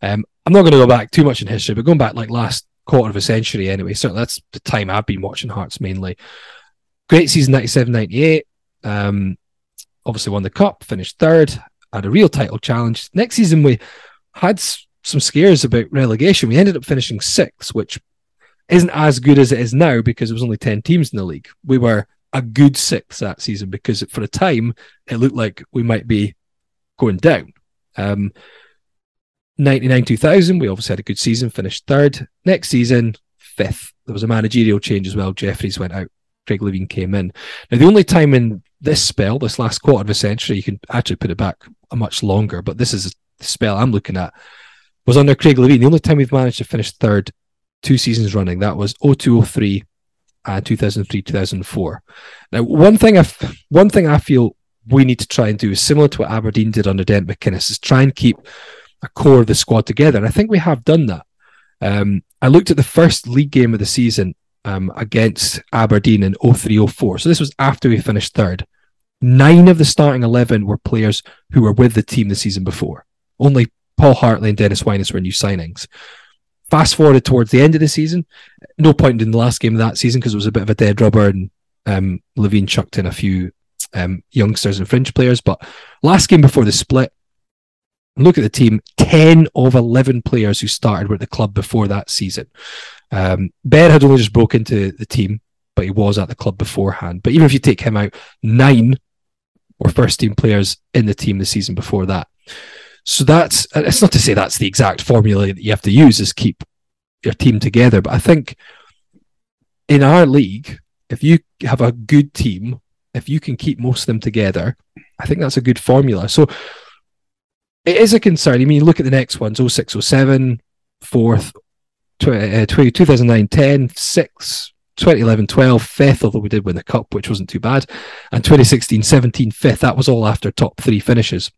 Um, I'm not going to go back too much in history, but going back like last quarter of a century anyway, so that's the time I've been watching Hearts mainly. Great season ninety-seven ninety-eight, um, obviously won the cup, finished third, had a real title challenge. Next season we had some scares about relegation. We ended up finishing sixth, which isn't as good as it is now because it was only ten teams in the league. We were a good sixth that season because for a time it looked like we might be going down. Um, ninety-nine two thousand, we obviously had a good season, finished third. Next season, fifth. There was a managerial change as well. Jeffries went out. Craig Levein came in. Now, the only time in this spell, this last quarter of a century, you can actually put it back a much longer, but this is the spell I'm looking at, was under Craig Levein. The only time we've managed to finish third two seasons running, that was oh two oh three and two thousand three two thousand four. Now, one thing I, f- one thing I feel we need to try and do is similar to what Aberdeen did under Dent McInnes, is try and keep a core of the squad together. And I think we have done that. Um, I looked at the first league game of the season um, against Aberdeen in oh three oh four. So this was after we finished third. Nine of the starting eleven were players who were with the team the season before. Only Paul Hartley and Dennis Wyness were new signings. Fast forward towards the end of the season. No point in the last game of that season because it was a bit of a dead rubber and um, Levein chucked in a few um, youngsters and fringe players. But last game before the split, look at the team, ten of eleven players who started were at the club before that season. Um, Baird had only just broke into the team, but he was at the club beforehand. But even if you take him out, nine were first-team players in the team the season before that. So that's, it's not to say that's the exact formula that you have to use, is keep your team together. But I think in our league, if you have a good team, if you can keep most of them together, I think that's a good formula. So it is a concern. I mean, you look at the next ones, oh six oh seven, fourth, two thousand nine ten, sixth, twenty eleven twelve, fifth, although we did win the cup, which wasn't too bad, and twenty sixteen seventeen, fifth. That was all after top three finishes.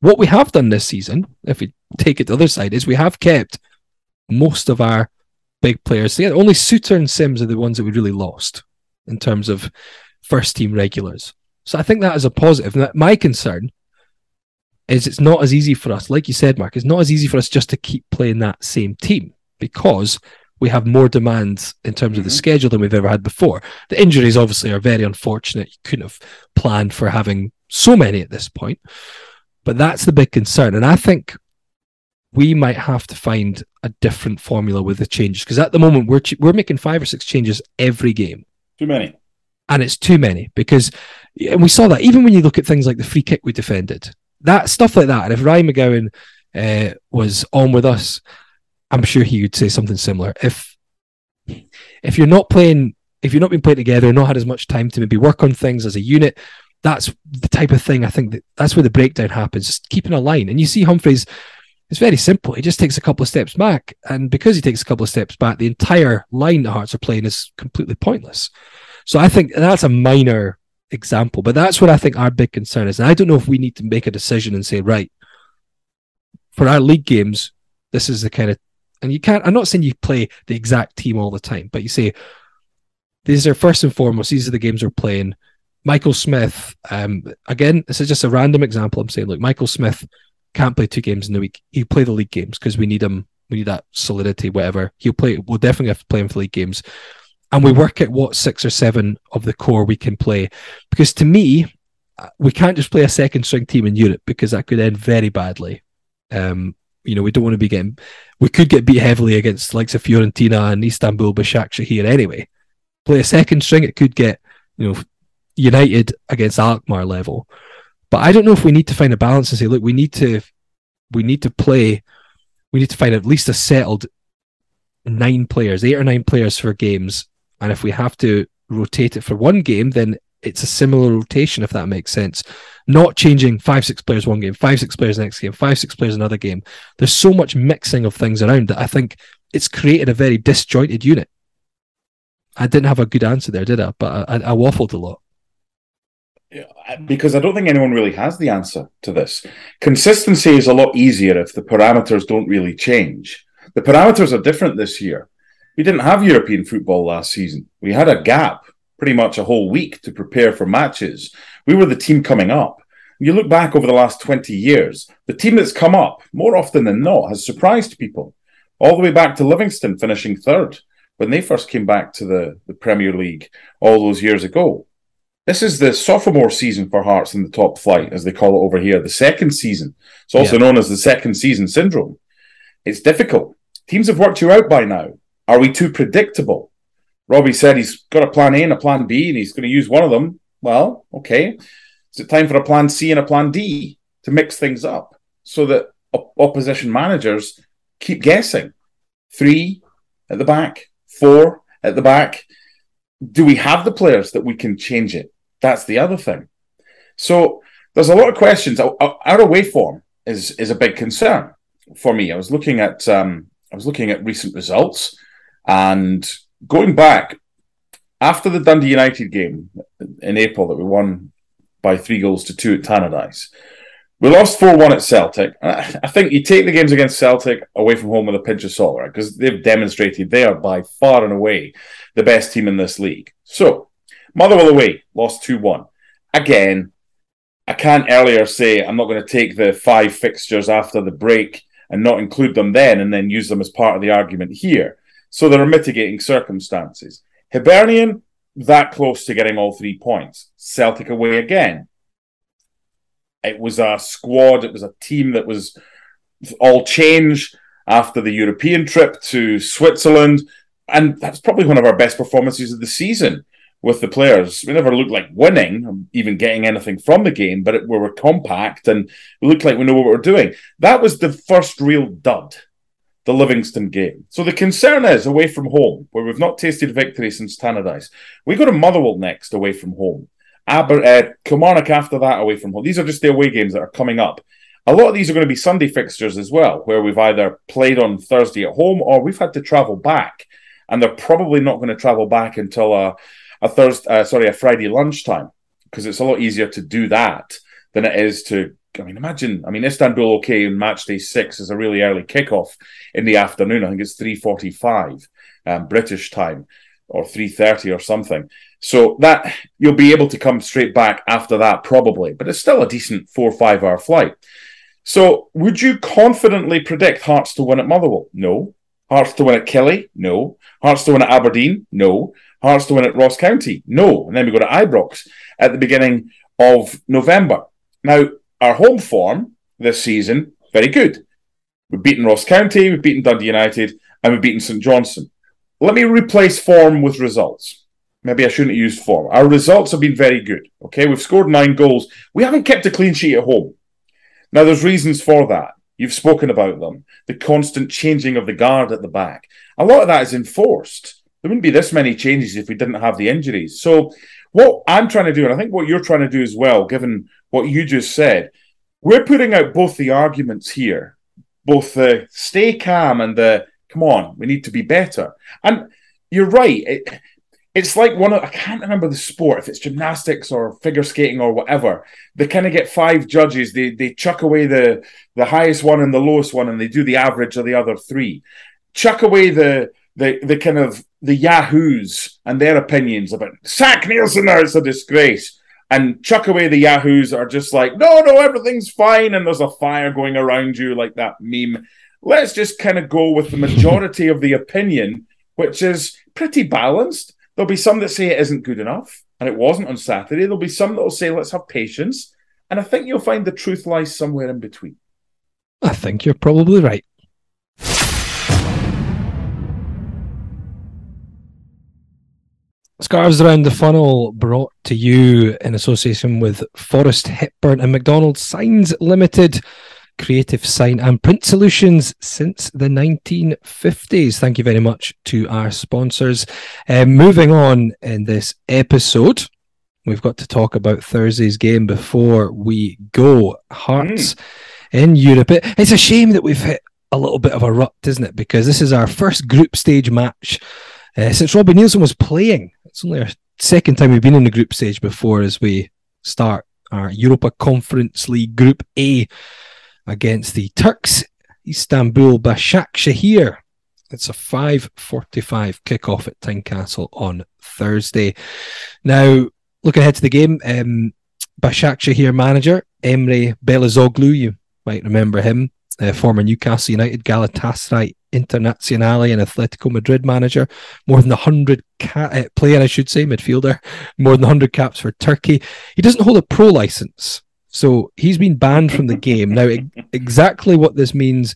What we have done this season, if we take it to the other side, is we have kept most of our big players together. Only Suter and Sims are the ones that we really lost in terms of first-team regulars. So I think that is a positive. My concern is it's not as easy for us, like you said, Mark, it's not as easy for us just to keep playing that same team because we have more demands in terms mm-hmm. of the schedule than we've ever had before. The injuries obviously are very unfortunate. You couldn't have planned for having so many at this point, but that's the big concern. And I think we might have to find a different formula with the changes because at the moment we're ch- we're making five or six changes every game. Too many. and it's too many, because, and we saw that even when you look at things like the free kick we defended, that stuff like that. And if Ryan McGowan uh, was on with us, I'm sure he would say something similar. If if you're not playing, if you're not been playing together, not had as much time to maybe work on things as a unit, that's the type of thing I think that that's where the breakdown happens. Just keeping a line, and you see Humphreys. It's very simple. He just takes a couple of steps back, and because he takes a couple of steps back, the entire line that Hearts are playing is completely pointless. So I think that's a minor example, but that's what I think our big concern is. And I don't know if we need to make a decision and say, right, for our league games, this is the kind of, and you can't, I'm not saying you play the exact team all the time, but you say, these are first and foremost, these are the games we're playing. Michael Smith, um, again, this is just a random example. I'm saying, look, Michael Smith can't play two games in the week. He'll play the league games because we need him. We need that solidity, whatever. He'll play. We'll definitely have to play him for league games. And we work at what six or seven of the core we can play. Because to me, we can't just play a second string team in Europe because that could end very badly. Um, you know, we don't want to be getting... We could get beat heavily against likes of Fiorentina and İstanbul Başakşehir anyway. Play a second string, it could get, you know, United against Alkmaar level. But I don't know if we need to find a balance and say, look, we need to, we need to play, we need to find at least a settled nine players, eight or nine players for games. And if we have to rotate it for one game, then it's a similar rotation, if that makes sense. Not changing five, six players one game, five, six players next game, five, six players another game. There's so much mixing of things around that I think it's created a very disjointed unit. I didn't have a good answer there, did I? But I, I waffled a lot. Because I don't think anyone really has the answer to this. Consistency is a lot easier if the parameters don't really change. The parameters are different this year. We didn't have European football last season. We had a gap, pretty much a whole week, to prepare for matches. We were the team coming up. You look back over the last twenty years, the team that's come up, more often than not, has surprised people. All the way back to Livingston finishing third when they first came back to the, the Premier League all those years ago. This is the sophomore season for Hearts in the top flight, as they call it over here, the second season. It's also yeah. known as the second season syndrome. It's difficult. Teams have worked you out by now. Are we too predictable? Robbie said he's got a plan A and a plan B, and he's going to use one of them. Well, okay. Is it time for a plan C and a plan D to mix things up so that op- opposition managers keep guessing? Three at the back, four at the back. Do we have the players that we can change it? That's the other thing. So there's a lot of questions. Our away form is is a big concern for me. I was looking at um, I was looking at recent results, and going back after the Dundee United game in April that we won by three goals to two at Tannadice, we lost four one at Celtic. I think you take the games against Celtic away from home with a pinch of salt, right? Because they've demonstrated they are by far and away the best team in this league. So. Motherwell away, lost two one. Again, I can't earlier say I'm not going to take the five fixtures after the break and not include them then and then use them as part of the argument here. So there are mitigating circumstances. Hibernian, that close to getting all three points. Celtic away again. It was a squad, it was a team that was all change after the European trip to Switzerland. And that's probably one of our best performances of the season. With the players, we never looked like winning, even getting anything from the game, but it, we were compact and we looked like we know what we were doing. That was the first real dud, the Livingston game. So the concern is away from home, where we've not tasted victory since Tannadice. We go to Motherwell next, away from home. Aber- uh, Kilmarnock after that, away from home. These are just the away games that are coming up. A lot of these are going to be Sunday fixtures as well, where we've either played on Thursday at home or we've had to travel back, and they're probably not going to travel back until a... A Thursday, uh, sorry, a Friday lunchtime, because it's a lot easier to do that than it is to. I mean, imagine. I mean, İstanbul, okay, in match day six is a really early kickoff in the afternoon. I think it's three forty-five um, British time, or three thirty or something. So that you'll be able to come straight back after that, probably. But it's still a decent four or five hour flight. So, would you confidently predict Hearts to win at Motherwell? No. Hearts to win at Kelly? No. Hearts to win at Aberdeen? No. Hearts to win at Ross County? No. And then we go to Ibrox at the beginning of November. Now, our home form this season, very good. We've beaten Ross County, we've beaten Dundee United, and we've beaten St Johnstone. Let me replace form with results. Maybe I shouldn't have used form. Our results have been very good. Okay, we've scored nine goals. We haven't kept a clean sheet at home. Now, there's reasons for that. You've spoken about them. The constant changing of the guard at the back. A lot of that is enforced. There wouldn't be this many changes if we didn't have the injuries. So what I'm trying to do, and I think what you're trying to do as well, given what you just said, we're putting out both the arguments here, both the stay calm and the, come on, we need to be better. And you're right. It, It's like one of, I can't remember the sport, if it's gymnastics or figure skating or whatever. They kind of get five judges. They they chuck away the, the highest one and the lowest one, and they do the average of the other three. Chuck away the the the kind of the yahoos and their opinions about sack Neilson now, it's a disgrace. And chuck away the yahoos that are just like, no, no, everything's fine, and there's a fire going around you like that meme. Let's just kind of go with the majority of the opinion, which is pretty balanced. There'll be some that say it isn't good enough, and it wasn't on Saturday. There'll be some that will say, let's have patience. And I think you'll find the truth lies somewhere in between. I think you're probably right. Scarves Around the Funnel, brought to you in association with Forrest Hepburn and McDonald Signs Limited. Creative sign and print solutions since the nineteen fifties. Thank you very much to our sponsors. Um, moving on in this episode, we've got to talk about Thursday's game before we go. Hearts mm. in Europe. It, it's a shame that we've hit a little bit of a rut, isn't it? Because this is our first group stage match uh, since Robbie Neilson was playing. It's only our second time we've been in the group stage before, as we start our Europa Conference League Group A against the Turks, İstanbul Başakşehir. It's a five forty-five kickoff at Tynecastle on Thursday. Now, looking ahead to the game, um, Başakşehir manager Emre Belözoğlu, you might remember him, uh, former Newcastle United, Galatasaray, Internazionale and Atletico Madrid manager, more than one hundred ca- uh, player, I should say, midfielder, more than one hundred caps for Turkey. He doesn't hold a pro license, so he's been banned from the game. Now, exactly what this means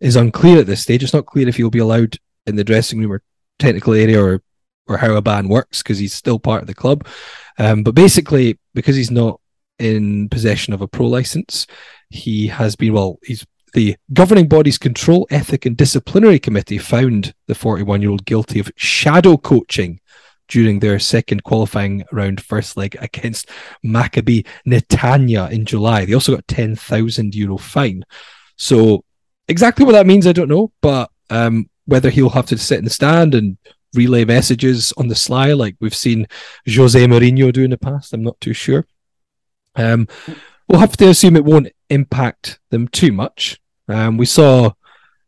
is unclear at this stage. It's not clear if he'll be allowed in the dressing room or technical area, or, or how a ban works, because he's still part of the club. Um, but basically, because he's not in possession of a pro license, he has been, well, he's the governing body's Control, Ethic and Disciplinary Committee found the forty-one-year-old guilty of shadow coaching during their second qualifying round first leg against Maccabi Netanya in July. They also got a ten thousand euro fine. So exactly what that means, I don't know, but um, whether he'll have to sit in the stand and relay messages on the sly, like we've seen Jose Mourinho do in the past, I'm not too sure. Um, we'll have to assume it won't impact them too much. Um, we saw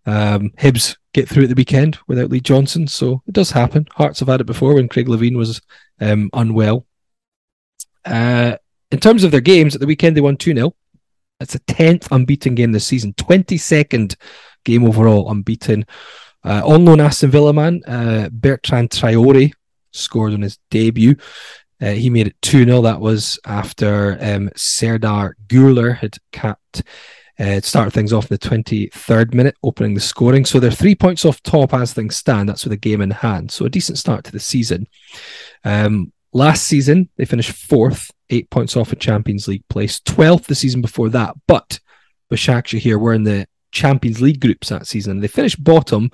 um, Hibs get through at the weekend without Lee Johnson, so it does happen. Hearts have had it before when Craig Levein was um, unwell. Uh, in terms of their games, at the weekend they won two nil. That's the tenth unbeaten game this season, twenty-second game overall unbeaten. Uh, on loan Aston Villa man, uh, Bertrand Traore scored on his debut. Uh, he made it two nil. That was after um, Serdar Gürler had capped. Uh, start things off in the twenty-third minute, opening the scoring. So they're three points off top as things stand. That's with a game in hand. So a decent start to the season. Um, last season, they finished fourth, eight points off a Champions League place, twelfth the season before that. But Başakşehir were in the Champions League groups that season. They finished bottom,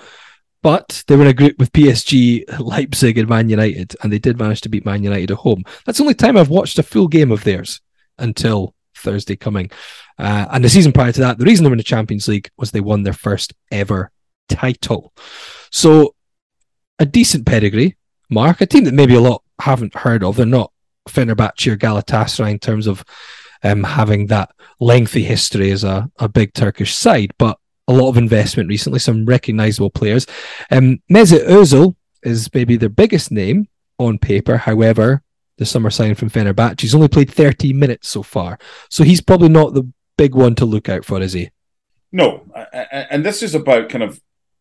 but they were in a group with P S G, Leipzig and Man United, and they did manage to beat Man United at home. That's the only time I've watched a full game of theirs until Thursday coming. Uh, and the season prior to that, the reason they were in the Champions League was they won their first ever title. So a decent pedigree, Mark, a team that maybe a lot haven't heard of. They're not Fenerbahce or Galatasaray in terms of um, having that lengthy history as a, a big Turkish side, but a lot of investment recently, some recognisable players. Um, Mesut Özil is maybe their biggest name on paper, however, the summer signing from Fenerbahce, he's only played thirty minutes so far. So he's probably not the big one to look out for, is he? No. And this is about kind of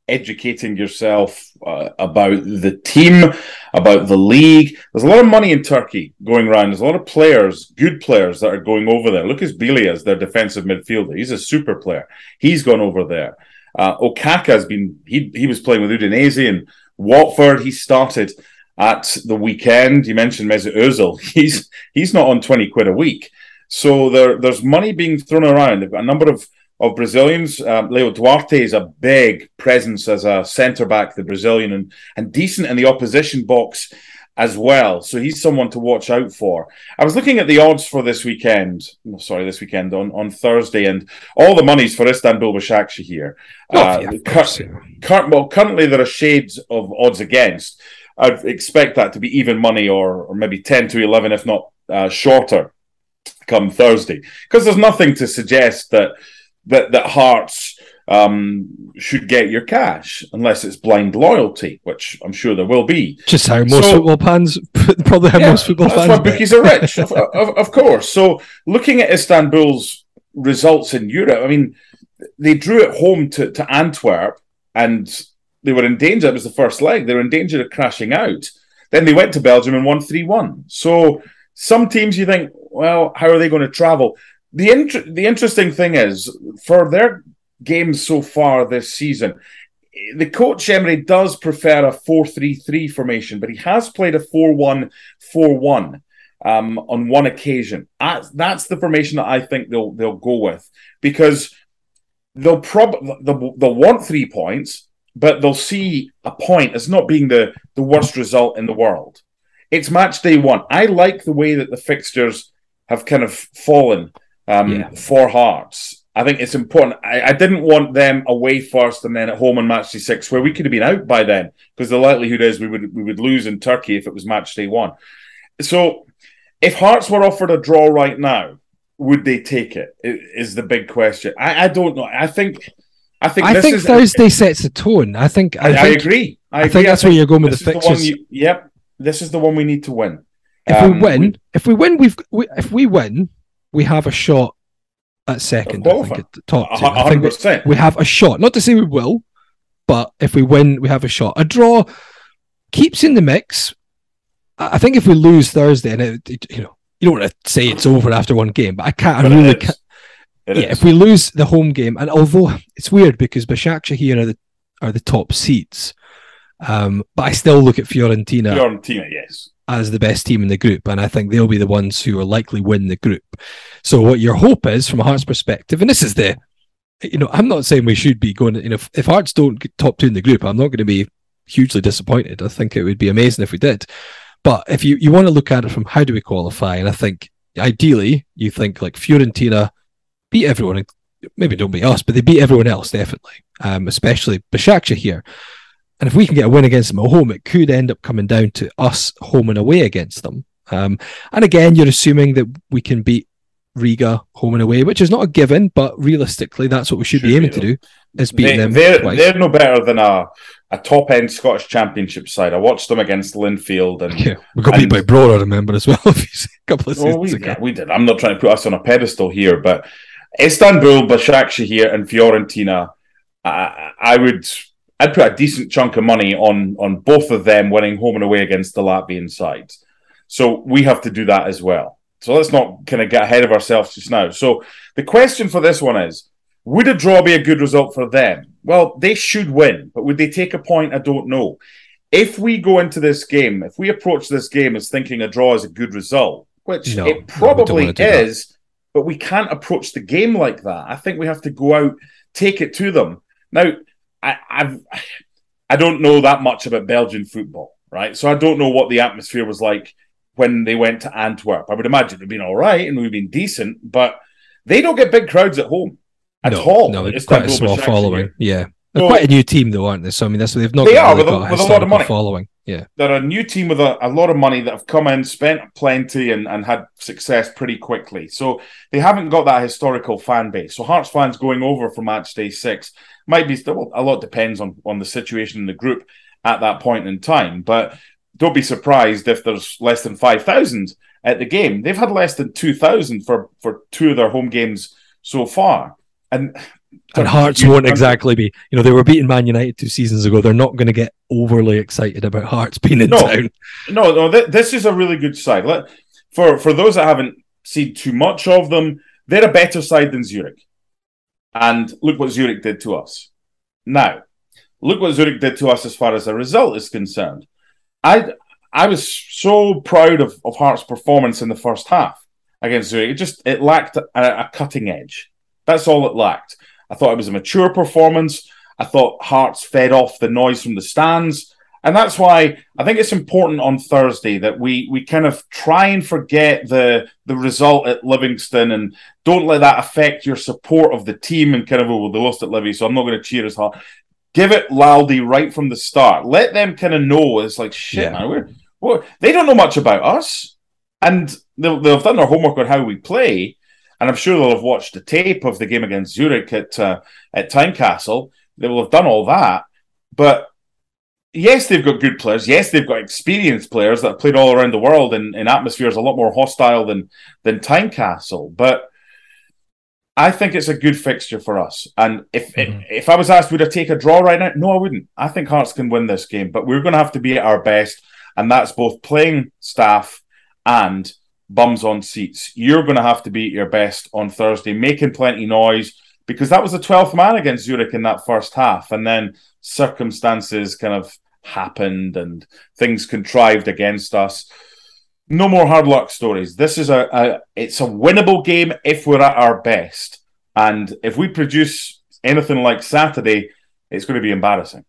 educating yourself uh, about the team, about the league. There's a lot of money in Turkey going around. There's a lot of players, good players, that are going over there. Lucas Bilia is their defensive midfielder. He's a super player. He's gone over there. Uh, Okaka has been, he, he was playing with Udinese and Watford. He started. at the weekend. You mentioned Mesut Ozil. He's he's not on twenty quid a week. So there, there's money being thrown around. They've got a number of, of Brazilians. Um, Leo Duarte is a big presence as a centre-back, the Brazilian, and, and decent in the opposition box as well. So he's someone to watch out for. I was looking at the odds for this weekend, sorry, this weekend, on, on Thursday, and all the money's for İstanbul Başakşehir. Oh, uh, yeah, cur- cur- well, currently there are shades of odds against. I'd expect that to be even money, or, or maybe ten to eleven, if not uh, shorter, come Thursday. Because there's nothing to suggest that that, that Hearts um, should get your cash, unless it's blind loyalty, which I'm sure there will be. Just how most so, football fans, probably how yeah, most football that's fans. That's why bookies are rich, of, of, of course. So looking at Istanbul's results in Europe, I mean, they drew at home to, to Antwerp, and they were in danger. It was the first leg. They were in danger of crashing out. Then they went to Belgium and won three one. So some teams you think, well, how are they going to travel? The, int- the interesting thing is, for their games so far this season, the coach Emery does prefer a four three three formation, but he has played a four one four one um, on one occasion. That's the formation that I think they'll they'll go with, because they'll probably they'll, they'll want three points, but they'll see a point as not being the, the worst result in the world. It's match day one. I like the way that the fixtures have kind of fallen um, yeah. for Hearts. I think it's important. I, I didn't want them away first and then at home on match day six, where we could have been out by then, because the likelihood is we would we would lose in Turkey if it was match day one. So if Hearts were offered a draw right now, would they take it? Is the big question. I, I don't know. I think I think I this think is, Thursday it, sets the tone. I think I, I, think, I agree. I, I agree. think that's I think where you're going with the fixtures. The you, yep, this is the one we need to win. If um, we win, we, if we win, we've we, if we win, we have a shot. At second, I think, at the top two. I think we, we have a shot. Not to say we will, but if we win, we have a shot. A draw keeps in the mix. I think if we lose Thursday, and it, it, you know, you don't want to say it's over after one game, but I can't. But I really can't. Yeah, is. If we lose the home game, and although it's weird because Başakşehir are the are the top seeds, um, but I still look at Fiorentina. Fiorentina, yes. As the best team in the group, and I think they'll be the ones who will likely win the group. So what your hope is, from a Hearts perspective, and this is the, you know, I'm not saying we should be going, you know, if, if Hearts don't get top two in the group, I'm not going to be hugely disappointed. I think it would be amazing if we did. But if you, you want to look at it from how do we qualify, and I think ideally you think like Fiorentina beat everyone, maybe don't beat us, but they beat everyone else definitely, um, especially Başakşehir here. And if we can get a win against them at home, it could end up coming down to us home and away against them. Um, and again, you're assuming that we can beat Riga home and away, which is not a given, but realistically, that's what we should, should be aiming to do, is beat they, them they're, twice. They're no better than a, a top-end Scottish Championship side. I watched them against Linfield. And, yeah, we got and, beat by Brora, I remember, as well, a couple of seasons well, we ago. Did, we did. I'm not trying to put us on a pedestal here, but İstanbul, Başakşehir and Fiorentina, I, I would... I'd put a decent chunk of money on, on both of them winning home and away against the Latvian sides. So we have to do that as well. So let's not kind of get ahead of ourselves just now. So the question for this one is, would a draw be a good result for them? Well, they should win, but would they take a point? I don't know. If we go into this game, if we approach this game as thinking a draw is a good result, which no, it probably no, is, that. But we can't approach the game like that. I think we have to go out, take it to them. Now, I I've, I don't know that much about Belgian football, right? So I don't know what the atmosphere was like when they went to Antwerp. I would imagine it would have been all right and we've been decent, but they don't get big crowds at home at no, all. No, it's quite a small following. Here. Yeah. They're so, quite a new team, though, aren't they? So, I mean, that's what they've not they got, are, really with, got a, with a lot of money. Following. Yeah. They're a new team with a, a lot of money that have come in, spent plenty, and, and had success pretty quickly. So they haven't got that historical fan base. So Hearts fans going over for match day six might be still a lot depends on, on the situation in the group at that point in time. But don't be surprised if there's less than five thousand at the game. They've had less than two thousand for, for two of their home games so far. And and Hearts won't exactly be, you know, they were beating Man United two seasons ago. They're not going to get overly excited about Hearts being in no, town. No, no, th- this is a really good side. Let, for for those that haven't seen too much of them, they're a better side than Zurich. And look what Zurich did to us. Now, look what Zurich did to us as far as the result is concerned. I I was so proud of, of Hearts' performance in the first half against Zurich. It just it lacked a, a cutting edge. That's all it lacked. I thought it was a mature performance. I thought Hearts fed off the noise from the stands. And that's why I think it's important on Thursday that we we kind of try and forget the the result at Livingston and don't let that affect your support of the team and kind of, oh, well, they lost at Livy, so I'm not going to cheer as hard. Give it loudly right from the start. Let them kind of know it's like, shit, yeah. man, we're, we're, they don't know much about us. And they'll, they'll have done their homework on how we play. And I'm sure they'll have watched the tape of the game against Zurich at, uh, at Tynecastle. They will have done all that. But yes, they've got good players. Yes, they've got experienced players that have played all around the world in, in atmospheres a lot more hostile than, than Tynecastle. But I think it's a good fixture for us. And if mm-hmm. if I was asked, would I take a draw right now? No, I wouldn't. I think Hearts can win this game, but we're going to have to be at our best. And that's both playing staff and bums on seats. You're going to have to be at your best on Thursday, making plenty noise, because that was the twelfth man against Zurich in that first half. And then circumstances kind of happened and things contrived against us. No more hard luck stories. This is a, a it's a winnable game if we're at our best. And if we produce anything like Saturday, it's going to be embarrassing.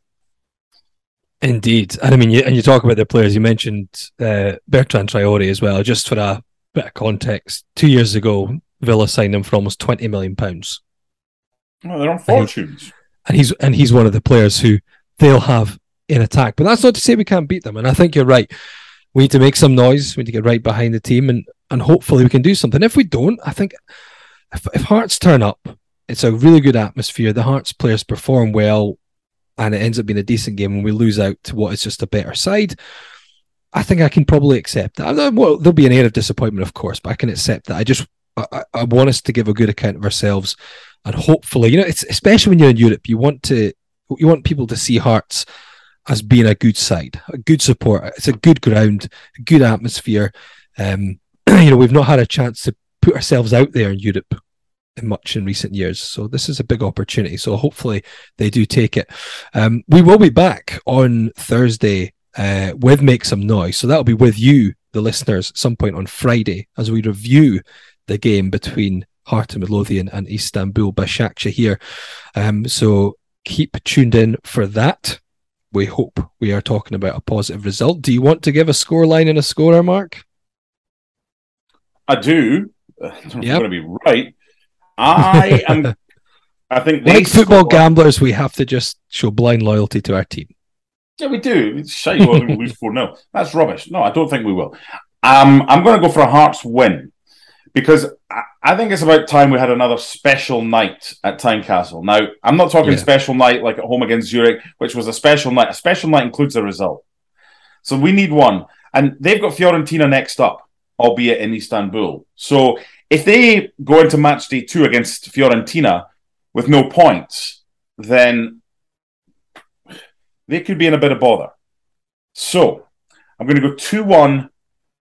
Indeed. And I mean, you, and you talk about the players. You mentioned uh, Bertrand Traoré as well. Just for a bit of context, two years ago, Villa signed him for almost twenty million pounds. Well, they're on fortunes. And, he, and, he's, and he's one of the players who they'll have in attack. But that's not to say we can't beat them. And I think you're right. We need to make some noise. We need to get right behind the team and, and hopefully we can do something. If we don't, I think if, if Hearts turn up, it's a really good atmosphere. The Hearts players perform well and it ends up being a decent game and we lose out to what is just a better side. I think I can probably accept that. I know, well, there'll be an air of disappointment, of course, but I can accept that. I just I, I want us to give a good account of ourselves and hopefully, you know, it's especially when you're in Europe, you want to you want people to see Hearts as being a good side, a good support. It's a good ground, a good atmosphere. Um, you know, we've not had a chance to put ourselves out there in Europe much in recent years. So this is a big opportunity. So hopefully they do take it. Um, we will be back on Thursday uh, with Make Some Noise. So that'll be with you, the listeners, at some point on Friday as we review the game between Heart of Midlothian and İstanbul Başakşehir. Um, so keep tuned in for that. We hope we are talking about a positive result. Do you want to give a scoreline and a scorer, Mark? I do. It's yep. going to be right. I am. I think like football score... gamblers, we have to just show blind loyalty to our team. Yeah, we do. Say what we lose for no. That's rubbish. No, I don't think we will. Um, I'm going to go for a Hearts win because I, I think it's about time we had another special night at Tynecastle. Now, I'm not talking yeah. special night like at home against Zurich, which was a special night. A special night includes a result. So we need one. And they've got Fiorentina next up, albeit in Istanbul. So if they go into match day two against Fiorentina with no points, then they could be in a bit of bother. So I'm going to go two one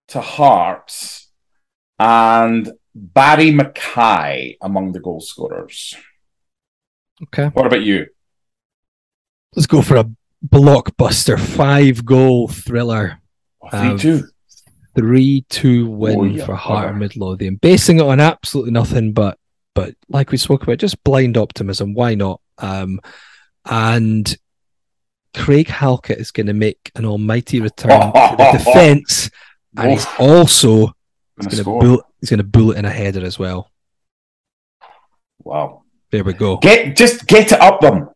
to Hearts and Barry Mackay among the goal scorers. Okay. What about you? Let's go for a blockbuster five-goal thriller. three two. three two win oh, yeah. for Heart of Midlothian, basing it on absolutely nothing but but like we spoke about, just blind optimism. Why not? Um, and Craig Halkett is going to make an almighty return to the defence, and he's also he's going to bullet in a header as well. Wow! There we go. Get just get it up them.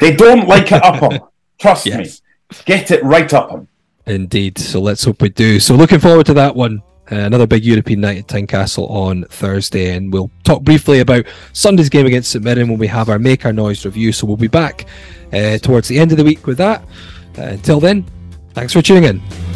They don't like it up them. Trust yes. me. Get it right up them. Indeed. So let's hope we do. So looking forward to that one. Uh, another big European night at Tynecastle on Thursday. And we'll talk briefly about Sunday's game against St Mirren when we have our Make Our Noise review. So we'll be back uh, towards the end of the week with that. Uh, until then, thanks for tuning in.